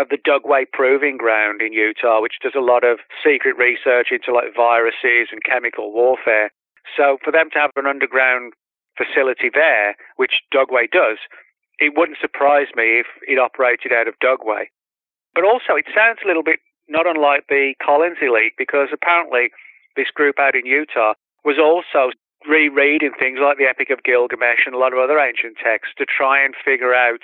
of the Dugway Proving Ground in Utah, which does a lot of secret research into like viruses and chemical warfare. So for them to have an underground facility there, which Dugway does, it wouldn't surprise me if it operated out of Dugway. But also, it sounds a little bit not unlike the Collins Elite, because apparently this group out in Utah was also rereading things like the Epic of Gilgamesh and a lot of other ancient texts to try and figure out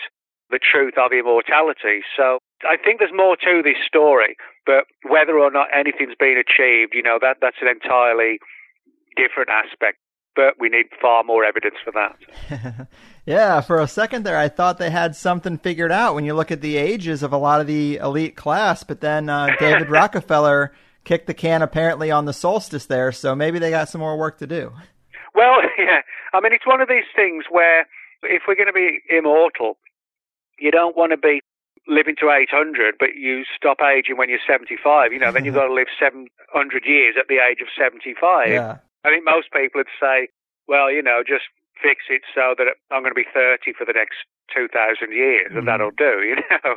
the truth of immortality. So I think there's more to this story, but whether or not anything's been achieved, you know, that's an entirely different aspect. But we need far more evidence for that. Yeah, for a second there, I thought they had something figured out when you look at the ages of a lot of the elite class, but then David Rockefeller kicked the can apparently on the solstice there, so maybe they got some more work to do. Well, yeah, I mean, it's one of these things where if we're going to be immortal, you don't want to be living to 800, but you stop aging when you're 75. You know, then you've got to live 700 years at the age of 75. Yeah. I think most people would say, well, you know, just fix it so that I'm going to be 30 for the next 2,000 years, and that'll do, you know.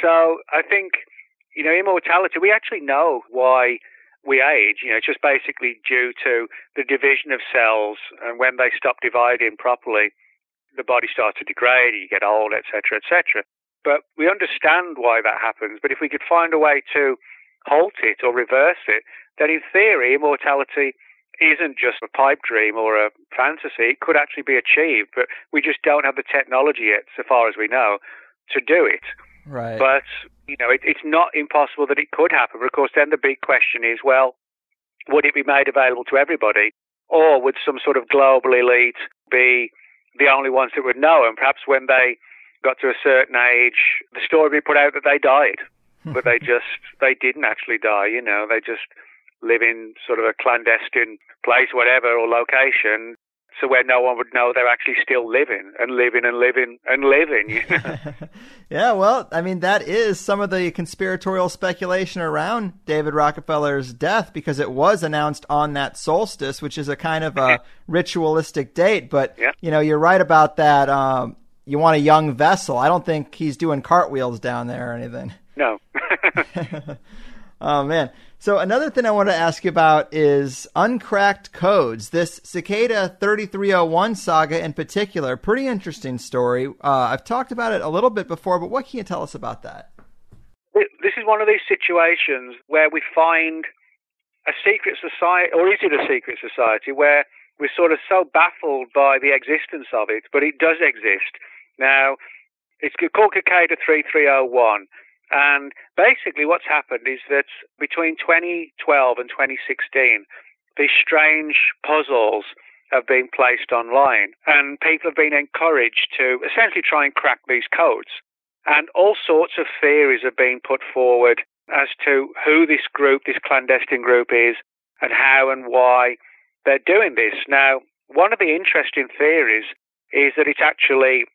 So I think, you know, immortality, we actually know why we age. You know, it's just basically due to the division of cells, and when they stop dividing properly, the body starts to degrade, you get old, etc., etc. But we understand why that happens. But if we could find a way to halt it or reverse it, then in theory, immortality isn't just a pipe dream or a fantasy. It could actually be achieved, but we just don't have the technology yet, so far as we know, to do it. Right. But, you know, it's not impossible that it could happen. But of course, then the big question is, well, would it be made available to everybody? Or would some sort of global elite be the only ones that would know? And perhaps when they got to a certain age, the story would be put out that they died. But they didn't actually die, you know. They just live in sort of a clandestine place, whatever, or location, so where no one would know they're actually still living and living and living and living. You know? Yeah, well, I mean, that is some of the conspiratorial speculation around David Rockefeller's death, because it was announced on that solstice, which is a kind of a ritualistic date. But, you know, you're right about that. You want a young vessel. I don't think he's doing cartwheels down there or anything. No. Oh, man. So another thing I want to ask you about is uncracked codes. This Cicada 3301 saga in particular, pretty interesting story. I've talked about it a little bit before, but what can you tell us about that? This is one of these situations where we find a secret society, or is it a secret society, where we're sort of so baffled by the existence of it, but it does exist. Now, it's called Cicada 3301. And basically what's happened is that between 2012 and 2016, these strange puzzles have been placed online, and people have been encouraged to essentially try and crack these codes. And all sorts of theories have been put forward as to who this group, this clandestine group is, and how and why they're doing this. Now, one of the interesting theories is that it's actually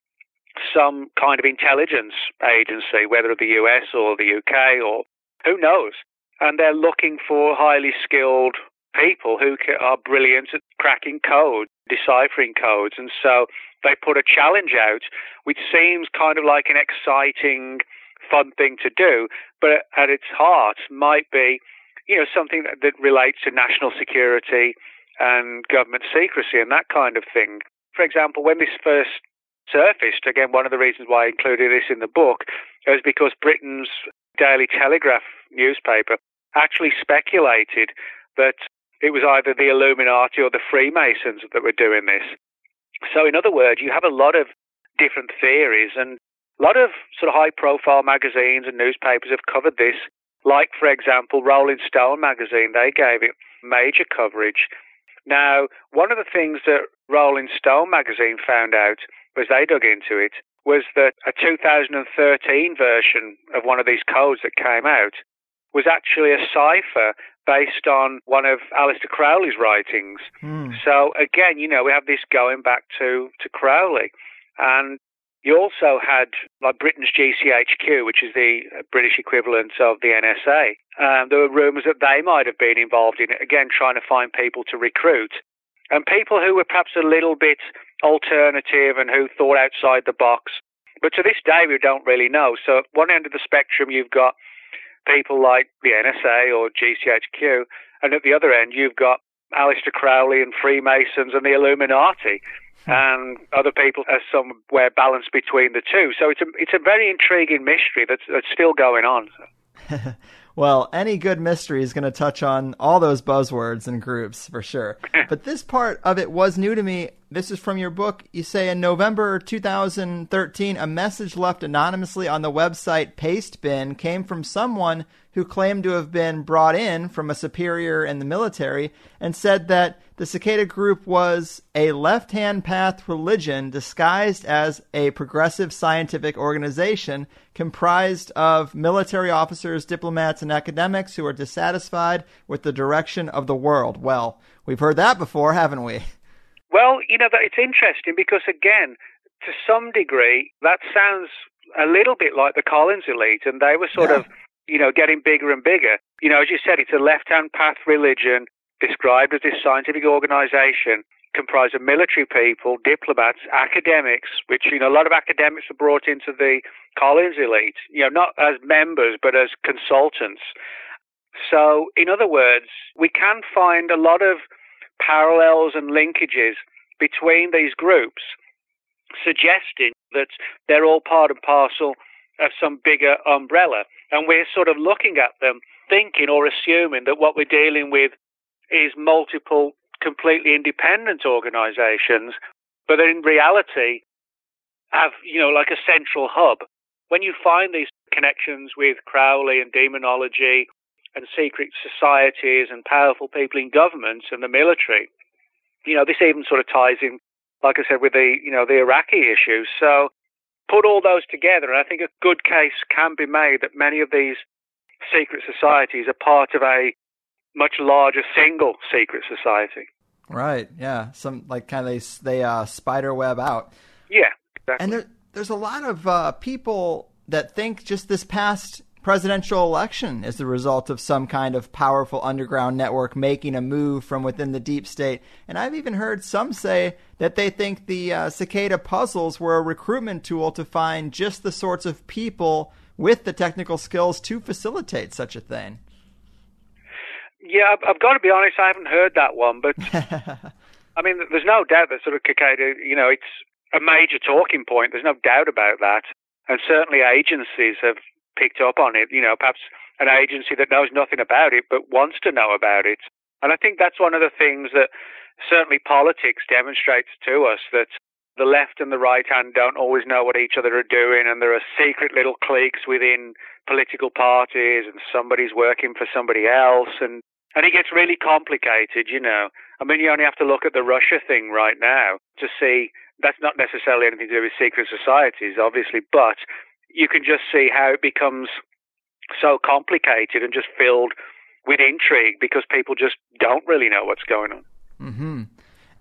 some kind of intelligence agency, whether of the US or the UK or who knows. And they're looking for highly skilled people who are brilliant at cracking codes, deciphering codes. And so they put a challenge out, which seems kind of like an exciting, fun thing to do, but at its heart might be, you know, something that relates to national security and government secrecy and that kind of thing. For example, when this first surfaced, again, one of the reasons why I included this in the book is because Britain's Daily Telegraph newspaper actually speculated that it was either the Illuminati or the Freemasons that were doing this. So in other words, you have a lot of different theories, and a lot of sort of high-profile magazines and newspapers have covered this, like, for example, Rolling Stone magazine. They gave it major coverage. Now, one of the things that Rolling Stone magazine found out, as they dug into it, was that a 2013 version of one of these codes that came out was actually a cipher based on one of Aleister Crowley's writings. So again, you know, we have this going back to Crowley. And you also had, like, Britain's GCHQ, which is the British equivalent of the NSA. There were rumours that they might have been involved in it, again, trying to find people to recruit. And people who were perhaps a little bit alternative and who thought outside the box. But to this day, we don't really know. So at one end of the spectrum, you've got people like the NSA or GCHQ. And at the other end, you've got Aleister Crowley and Freemasons and the Illuminati. And other people are somewhere balanced between the two. So it's a very intriguing mystery that's still going on. Well, any good mystery is going to touch on all those buzzwords and groups for sure. But this part of it was new to me. This is from your book. You say in November 2013, a message left anonymously on the website Pastebin came from someone who claimed to have been brought in from a superior in the military and said that the Cicada group was a left-hand path religion disguised as a progressive scientific organization comprised of military officers, diplomats, and academics who are dissatisfied with the direction of the world. Well, we've heard that before, haven't we? Well, you know, it's interesting because, again, to some degree, that sounds a little bit like the Collins Elite, and they were sort of, you know, getting bigger and bigger. You know, as you said, it's a left-hand path religion described as this scientific organization comprised of military people, diplomats, academics, which, you know, a lot of academics were brought into the Collins Elite, you know, not as members, but as consultants. So, in other words, we can find a lot of parallels and linkages between these groups, suggesting that they're all part and parcel of some bigger umbrella. And we're sort of looking at them, thinking or assuming that what we're dealing with is multiple, completely independent organizations, but in reality have, you know, like a central hub. When you find these connections with Crowley and demonology and secret societies and powerful people in governments and the military, you know, this even sort of ties in, like I said, with the, you know, the Iraqi issue. So put all those together, and I think a good case can be made that many of these secret societies are part of a much larger single secret society. Right. Yeah. Some like kind of they spider web out. Yeah. Exactly. And there's a lot of people that think just this past presidential election is the result of some kind of powerful underground network making a move from within the deep state. And I've even heard some say that they think the Cicada puzzles were a recruitment tool to find just the sorts of people with the technical skills to facilitate such a thing. Yeah, I've got to be honest, I haven't heard that one, but I mean, there's no doubt that sort of Cicada, you know, it's a major talking point. There's no doubt about that. And certainly agencies have picked up on it, you know, perhaps an agency that knows nothing about it but wants to know about it. And I think that's one of the things that certainly politics demonstrates to us, that the left and the right hand don't always know what each other are doing, and there are secret little cliques within political parties, and somebody's working for somebody else, and it gets really complicated, you know. I mean, you only have to look at the Russia thing right now to see that's not necessarily anything to do with secret societies, obviously, but you can just see how it becomes so complicated and just filled with intrigue because people just don't really know what's going on. Mm-hmm.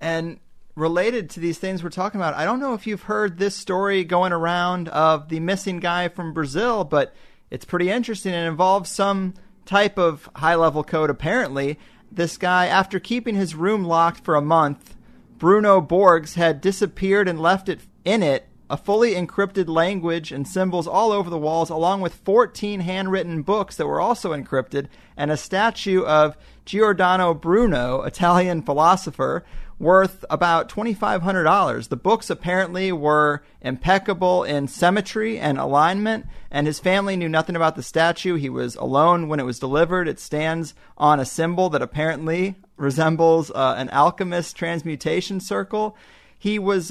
And related to these things we're talking about, I don't know if you've heard this story going around of the missing guy from Brazil, but it's pretty interesting. It involves some type of high-level code, apparently. This guy, after keeping his room locked for a month, Bruno Borges had disappeared and left it in it, a fully encrypted language and symbols all over the walls, along with 14 handwritten books that were also encrypted, and a statue of Giordano Bruno, Italian philosopher, worth about $2,500. The books apparently were impeccable in symmetry and alignment, and his family knew nothing about the statue. He was alone when it was delivered. It stands on a symbol that apparently resembles an alchemist transmutation circle. He was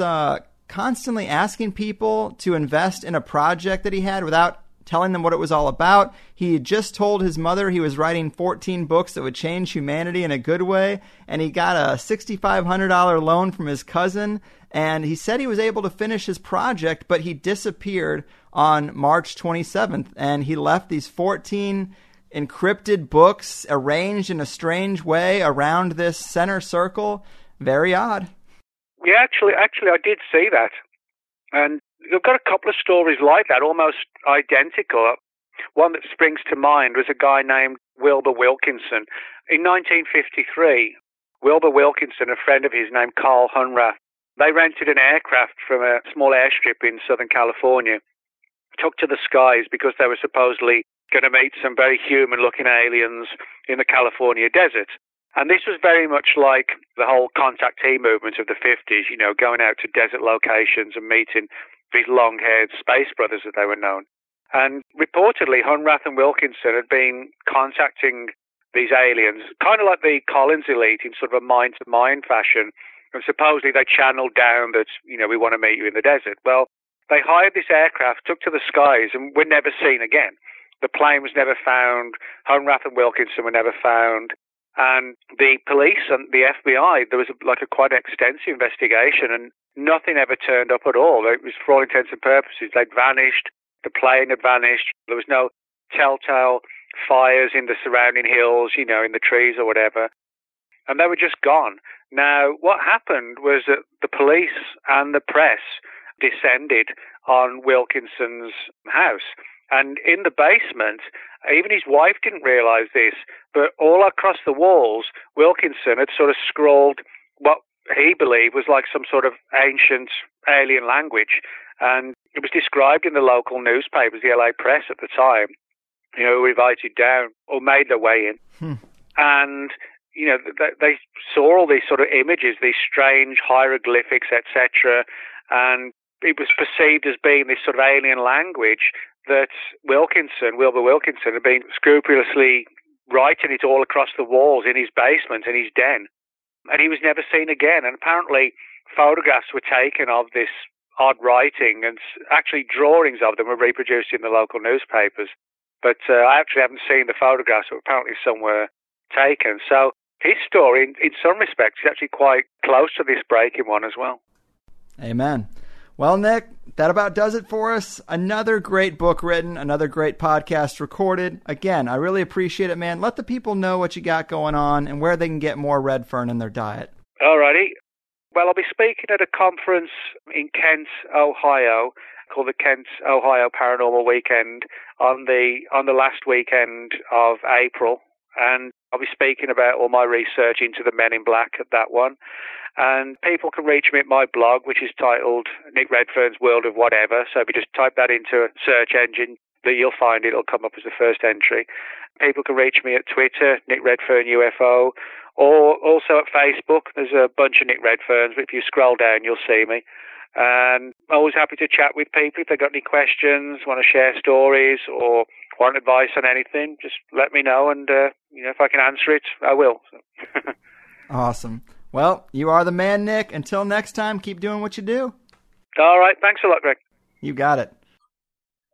constantly asking people to invest in a project that he had without telling them what it was all about. He had just told his mother he was writing 14 books that would change humanity in a good way, and he got a $6,500 loan from his cousin, and he said he was able to finish his project, but he disappeared on March 27th, and he left these 14 encrypted books arranged in a strange way around this center circle. Very odd. Yeah, actually, I did see that. And I've got a couple of stories like that, almost identical. One that springs to mind was a guy named Wilbur Wilkinson. In 1953, Wilbur Wilkinson, a friend of his named Carl Hunrath, they rented an aircraft from a small airstrip in Southern California, took to the skies because they were supposedly going to meet some very human-looking aliens in the California desert. And this was very much like the whole contactee movement of the 50s, you know, going out to desert locations and meeting these long-haired space brothers that they were known. And reportedly, Hunrath and Wilkinson had been contacting these aliens, kind of like the Collins Elite, in sort of a mind-to-mind fashion. And supposedly they channeled down that, you know, we want to meet you in the desert. Well, they hired this aircraft, took to the skies, and were never seen again. The plane was never found. Hunrath and Wilkinson were never found. And the police and the FBI, there was a quite extensive investigation, and nothing ever turned up at all. It was, for all intents and purposes, they'd vanished, the plane had vanished, there was no telltale fires in the surrounding hills, you know, in the trees or whatever, and they were just gone. Now, what happened was that the police and the press descended on Wilkinson's house. And in the basement, even his wife didn't realize this, but all across the walls, Wilkinson had sort of scrawled what he believed was like some sort of ancient alien language. And it was described in the local newspapers, the LA Press at the time, you know, who invited down or made their way in. And, you know, they saw all these sort of images, these strange hieroglyphics, etc. And it was perceived as being this sort of alien language that Wilbur Wilkinson, had been scrupulously writing it all across the walls in his basement, in his den. And he was never seen again. And apparently photographs were taken of this odd writing, and actually drawings of them were reproduced in the local newspapers. But I actually haven't seen the photographs, but apparently some were taken. So his story, in some respects, is actually quite close to this breaking one as well. Amen. Well, Nick, that about does it for us. Another great book written, another great podcast recorded. Again, I really appreciate it, man. Let the people know what you got going on and where they can get more Redfern in their diet. All righty. Well, I'll be speaking at a conference in Kent, Ohio, called the Kent Ohio Paranormal Weekend on the last weekend of April. And I'll be speaking about all my research into the Men in Black at that one. And people can reach me at my blog, which is titled Nick Redfern's World of Whatever. So if you just type that into a search engine, that you'll find it'll come up as the first entry. People can reach me at Twitter, Nick Redfern UFO, or also at Facebook. There's a bunch of Nick Redferns, but if you scroll down, you'll see me. And I'm always happy to chat with people if they've got any questions, want to share stories, or want advice on anything. Just let me know, and if I can answer it, I will. Awesome. Well, you are the man, Nick. Until next time, keep doing what you do. All right. Thanks a lot, Greg. You got it.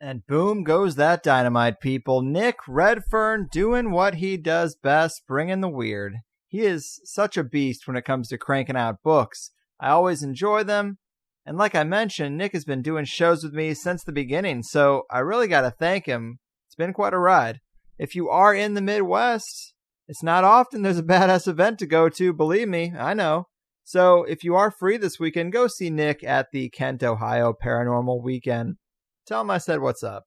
And boom goes that dynamite, people. Nick Redfern doing what he does best, bringing the weird. He is such a beast when it comes to cranking out books. I always enjoy them. And like I mentioned, Nick has been doing shows with me since the beginning, so I really got to thank him. It's been quite a ride. If you are in the Midwest, it's not often there's a badass event to go to, believe me, I know. So if you are free this weekend, go see Nick at the Kent, Ohio Paranormal Weekend. Tell him I said what's up.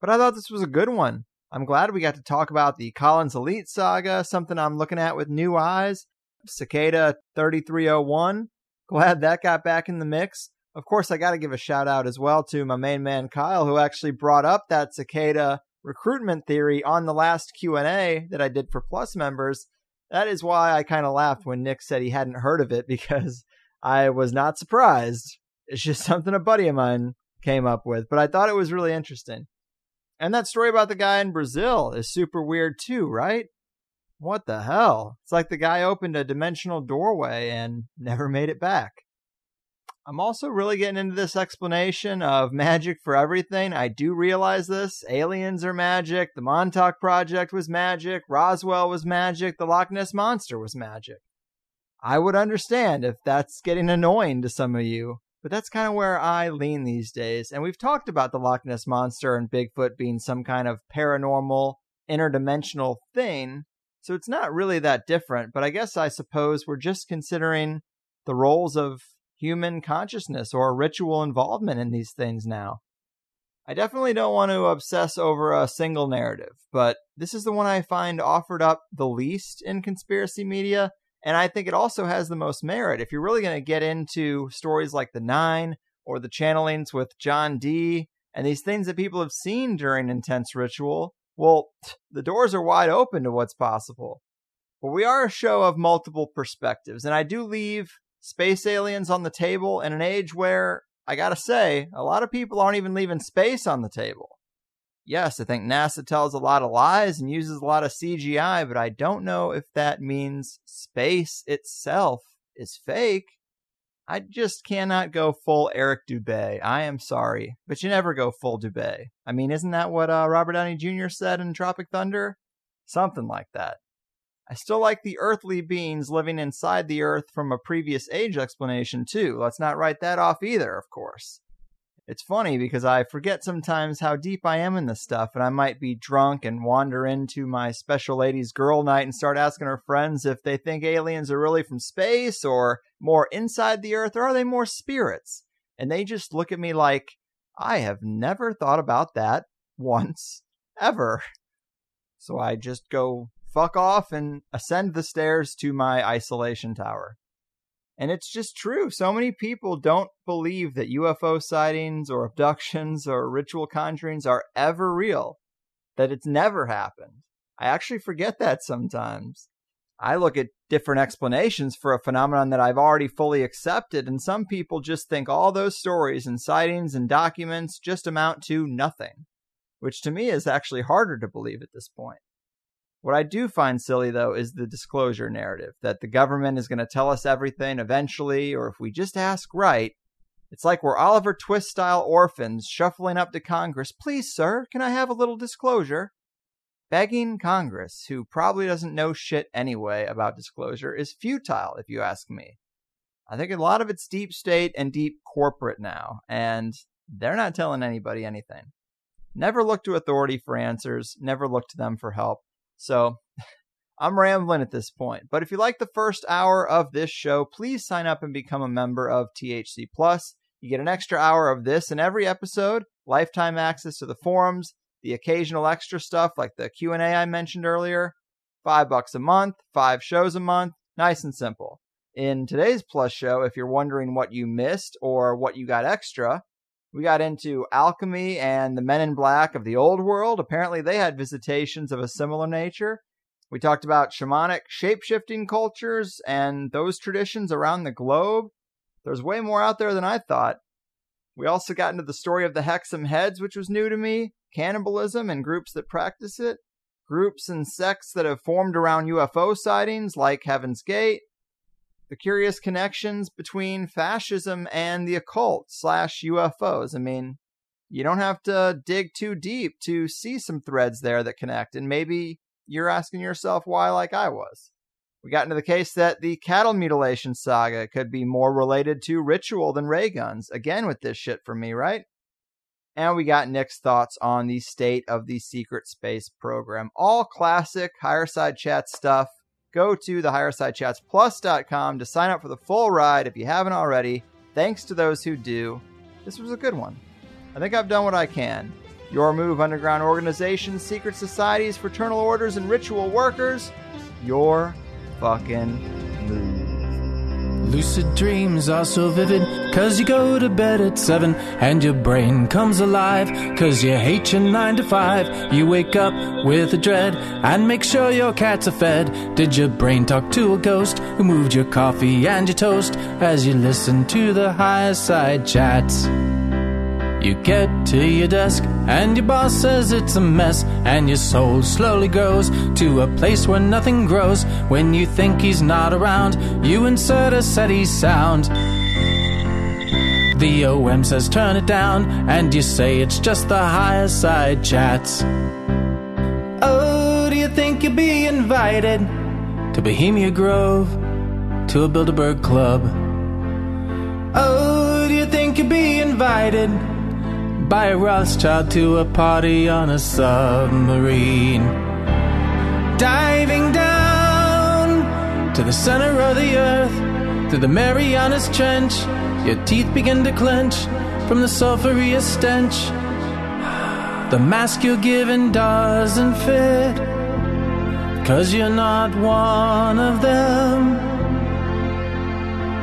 But I thought this was a good one. I'm glad we got to talk about the Collins Elite saga, something I'm looking at with new eyes, Cicada 3301. Glad that got back in the mix. Of course, I got to give a shout out as well to my main man, Kyle, who actually brought up that Cicada recruitment theory on the last Q&A that I did for Plus members. That is why I kind of laughed when Nick said he hadn't heard of it, because I was not surprised. It's just something a buddy of mine came up with, but I thought it was really interesting. And that story about the guy in Brazil is super weird too, right? What the hell? It's like the guy opened a dimensional doorway and never made it back. I'm also really getting into this explanation of magic for everything. I do realize this. Aliens are magic. The Montauk Project was magic. Roswell was magic. The Loch Ness Monster was magic. I would understand if that's getting annoying to some of you, but that's kind of where I lean these days. And we've talked about the Loch Ness Monster and Bigfoot being some kind of paranormal, interdimensional thing. So it's not really that different, but I guess I suppose we're just considering the roles of human consciousness or ritual involvement in these things now. I definitely don't want to obsess over a single narrative, but this is the one I find offered up the least in conspiracy media, and I think it also has the most merit. If you're really going to get into stories like The Nine or the channelings with John Dee and these things that people have seen during intense ritual, well, the doors are wide open to what's possible. But we are a show of multiple perspectives, and I do leave space aliens on the table in an age where, I gotta say, a lot of people aren't even leaving space on the table. Yes, I think NASA tells a lot of lies and uses a lot of CGI, but I don't know if that means space itself is fake. I just cannot go full Eric Dubé. I am sorry, but you never go full Dubé. I mean, isn't that what Robert Downey Jr. said in Tropic Thunder? Something like that. I still like the earthly beings living inside the earth from a previous age explanation, too. Let's not write that off either, of course. It's funny because I forget sometimes how deep I am in this stuff, and I might be drunk and wander into my special lady's girl night and start asking her friends if they think aliens are really from space or more inside the earth, or are they more spirits? And they just look at me like, I have never thought about that once, ever. So I just go fuck off and ascend the stairs to my isolation tower. And it's just true. So many people don't believe that UFO sightings or abductions or ritual conjurings are ever real, that it's never happened. I actually forget that sometimes. I look at different explanations for a phenomenon that I've already fully accepted, and some people just think all those stories and sightings and documents just amount to nothing, which to me is actually harder to believe at this point. What I do find silly, though, is the disclosure narrative that the government is going to tell us everything eventually, or if we just ask right. It's like we're Oliver Twist-style orphans shuffling up to Congress. Please, sir, can I have a little disclosure? Begging Congress, who probably doesn't know shit anyway about disclosure, is futile, if you ask me. I think a lot of it's deep state and deep corporate now, and they're not telling anybody anything. Never look to authority for answers. Never look to them for help. So I'm rambling at this point, but if you like the first hour of this show, please sign up and become a member of THC+. You get an extra hour of this in every episode, lifetime access to the forums, the occasional extra stuff like the Q&A I mentioned earlier, $5 a month, 5 shows a month, nice and simple. In today's Plus show, if you're wondering what you missed or what you got extra, we got into alchemy and the Men in Black of the old world. Apparently, they had visitations of a similar nature. We talked about shamanic shape-shifting cultures and those traditions around the globe. There's way more out there than I thought. We also got into the story of the Hexam Heads, which was new to me, cannibalism and groups that practice it, groups and sects that have formed around UFO sightings like Heaven's Gate, the curious connections between fascism and the occult / UFOs. I mean, you don't have to dig too deep to see some threads there that connect. And maybe you're asking yourself why, like I was. We got into the case that the cattle mutilation saga could be more related to ritual than ray guns. Again, with this shit from me, right? And we got Nick's thoughts on the state of the secret space program. All classic Higher Side Chat stuff. Go to thehighersidechatsplus.com to sign up for the full ride if you haven't already. Thanks to those who do. This was a good one. I think I've done what I can. Your move, underground organizations, secret societies, fraternal orders, and ritual workers. Your fucking move. Lucid dreams are so vivid, 'cause you go to bed at 7 and your brain comes alive, 'cause you hate your 9 to 5. You wake up with a dread and make sure your cats are fed. Did your brain talk to a ghost who moved your coffee and your toast? As you listen to the Higher Side Chats, you get to your desk and your boss says it's a mess, and your soul slowly grows to a place where nothing grows. When you think he's not around, you insert a SETI sound. The OM says turn it down, and you say it's just the Higher Side Chats. Oh, do you think you'll be invited to Bohemia Grove, to a Bilderberg Club? Oh, do you think you'll be invited by a Rothschild to a party on a submarine? Diving down to the center of the earth, through the Marianas Trench, your teeth begin to clench from the sulfurious stench. The mask you're given doesn't fit, 'cause you're not one of them.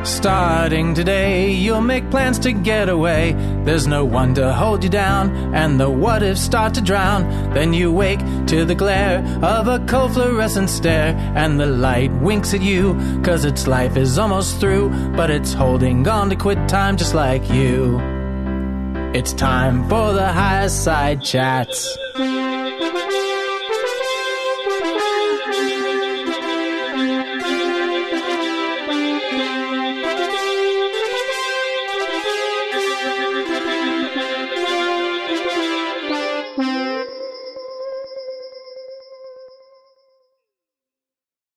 Starting today, you'll make plans to get away. There's no one to hold you down, and the what-ifs start to drown. Then you wake to the glare of a cold fluorescent stare, and the light winks at you, 'cause its life is almost through, but it's holding on to quit time just like you. It's time for the Higher Side Chats.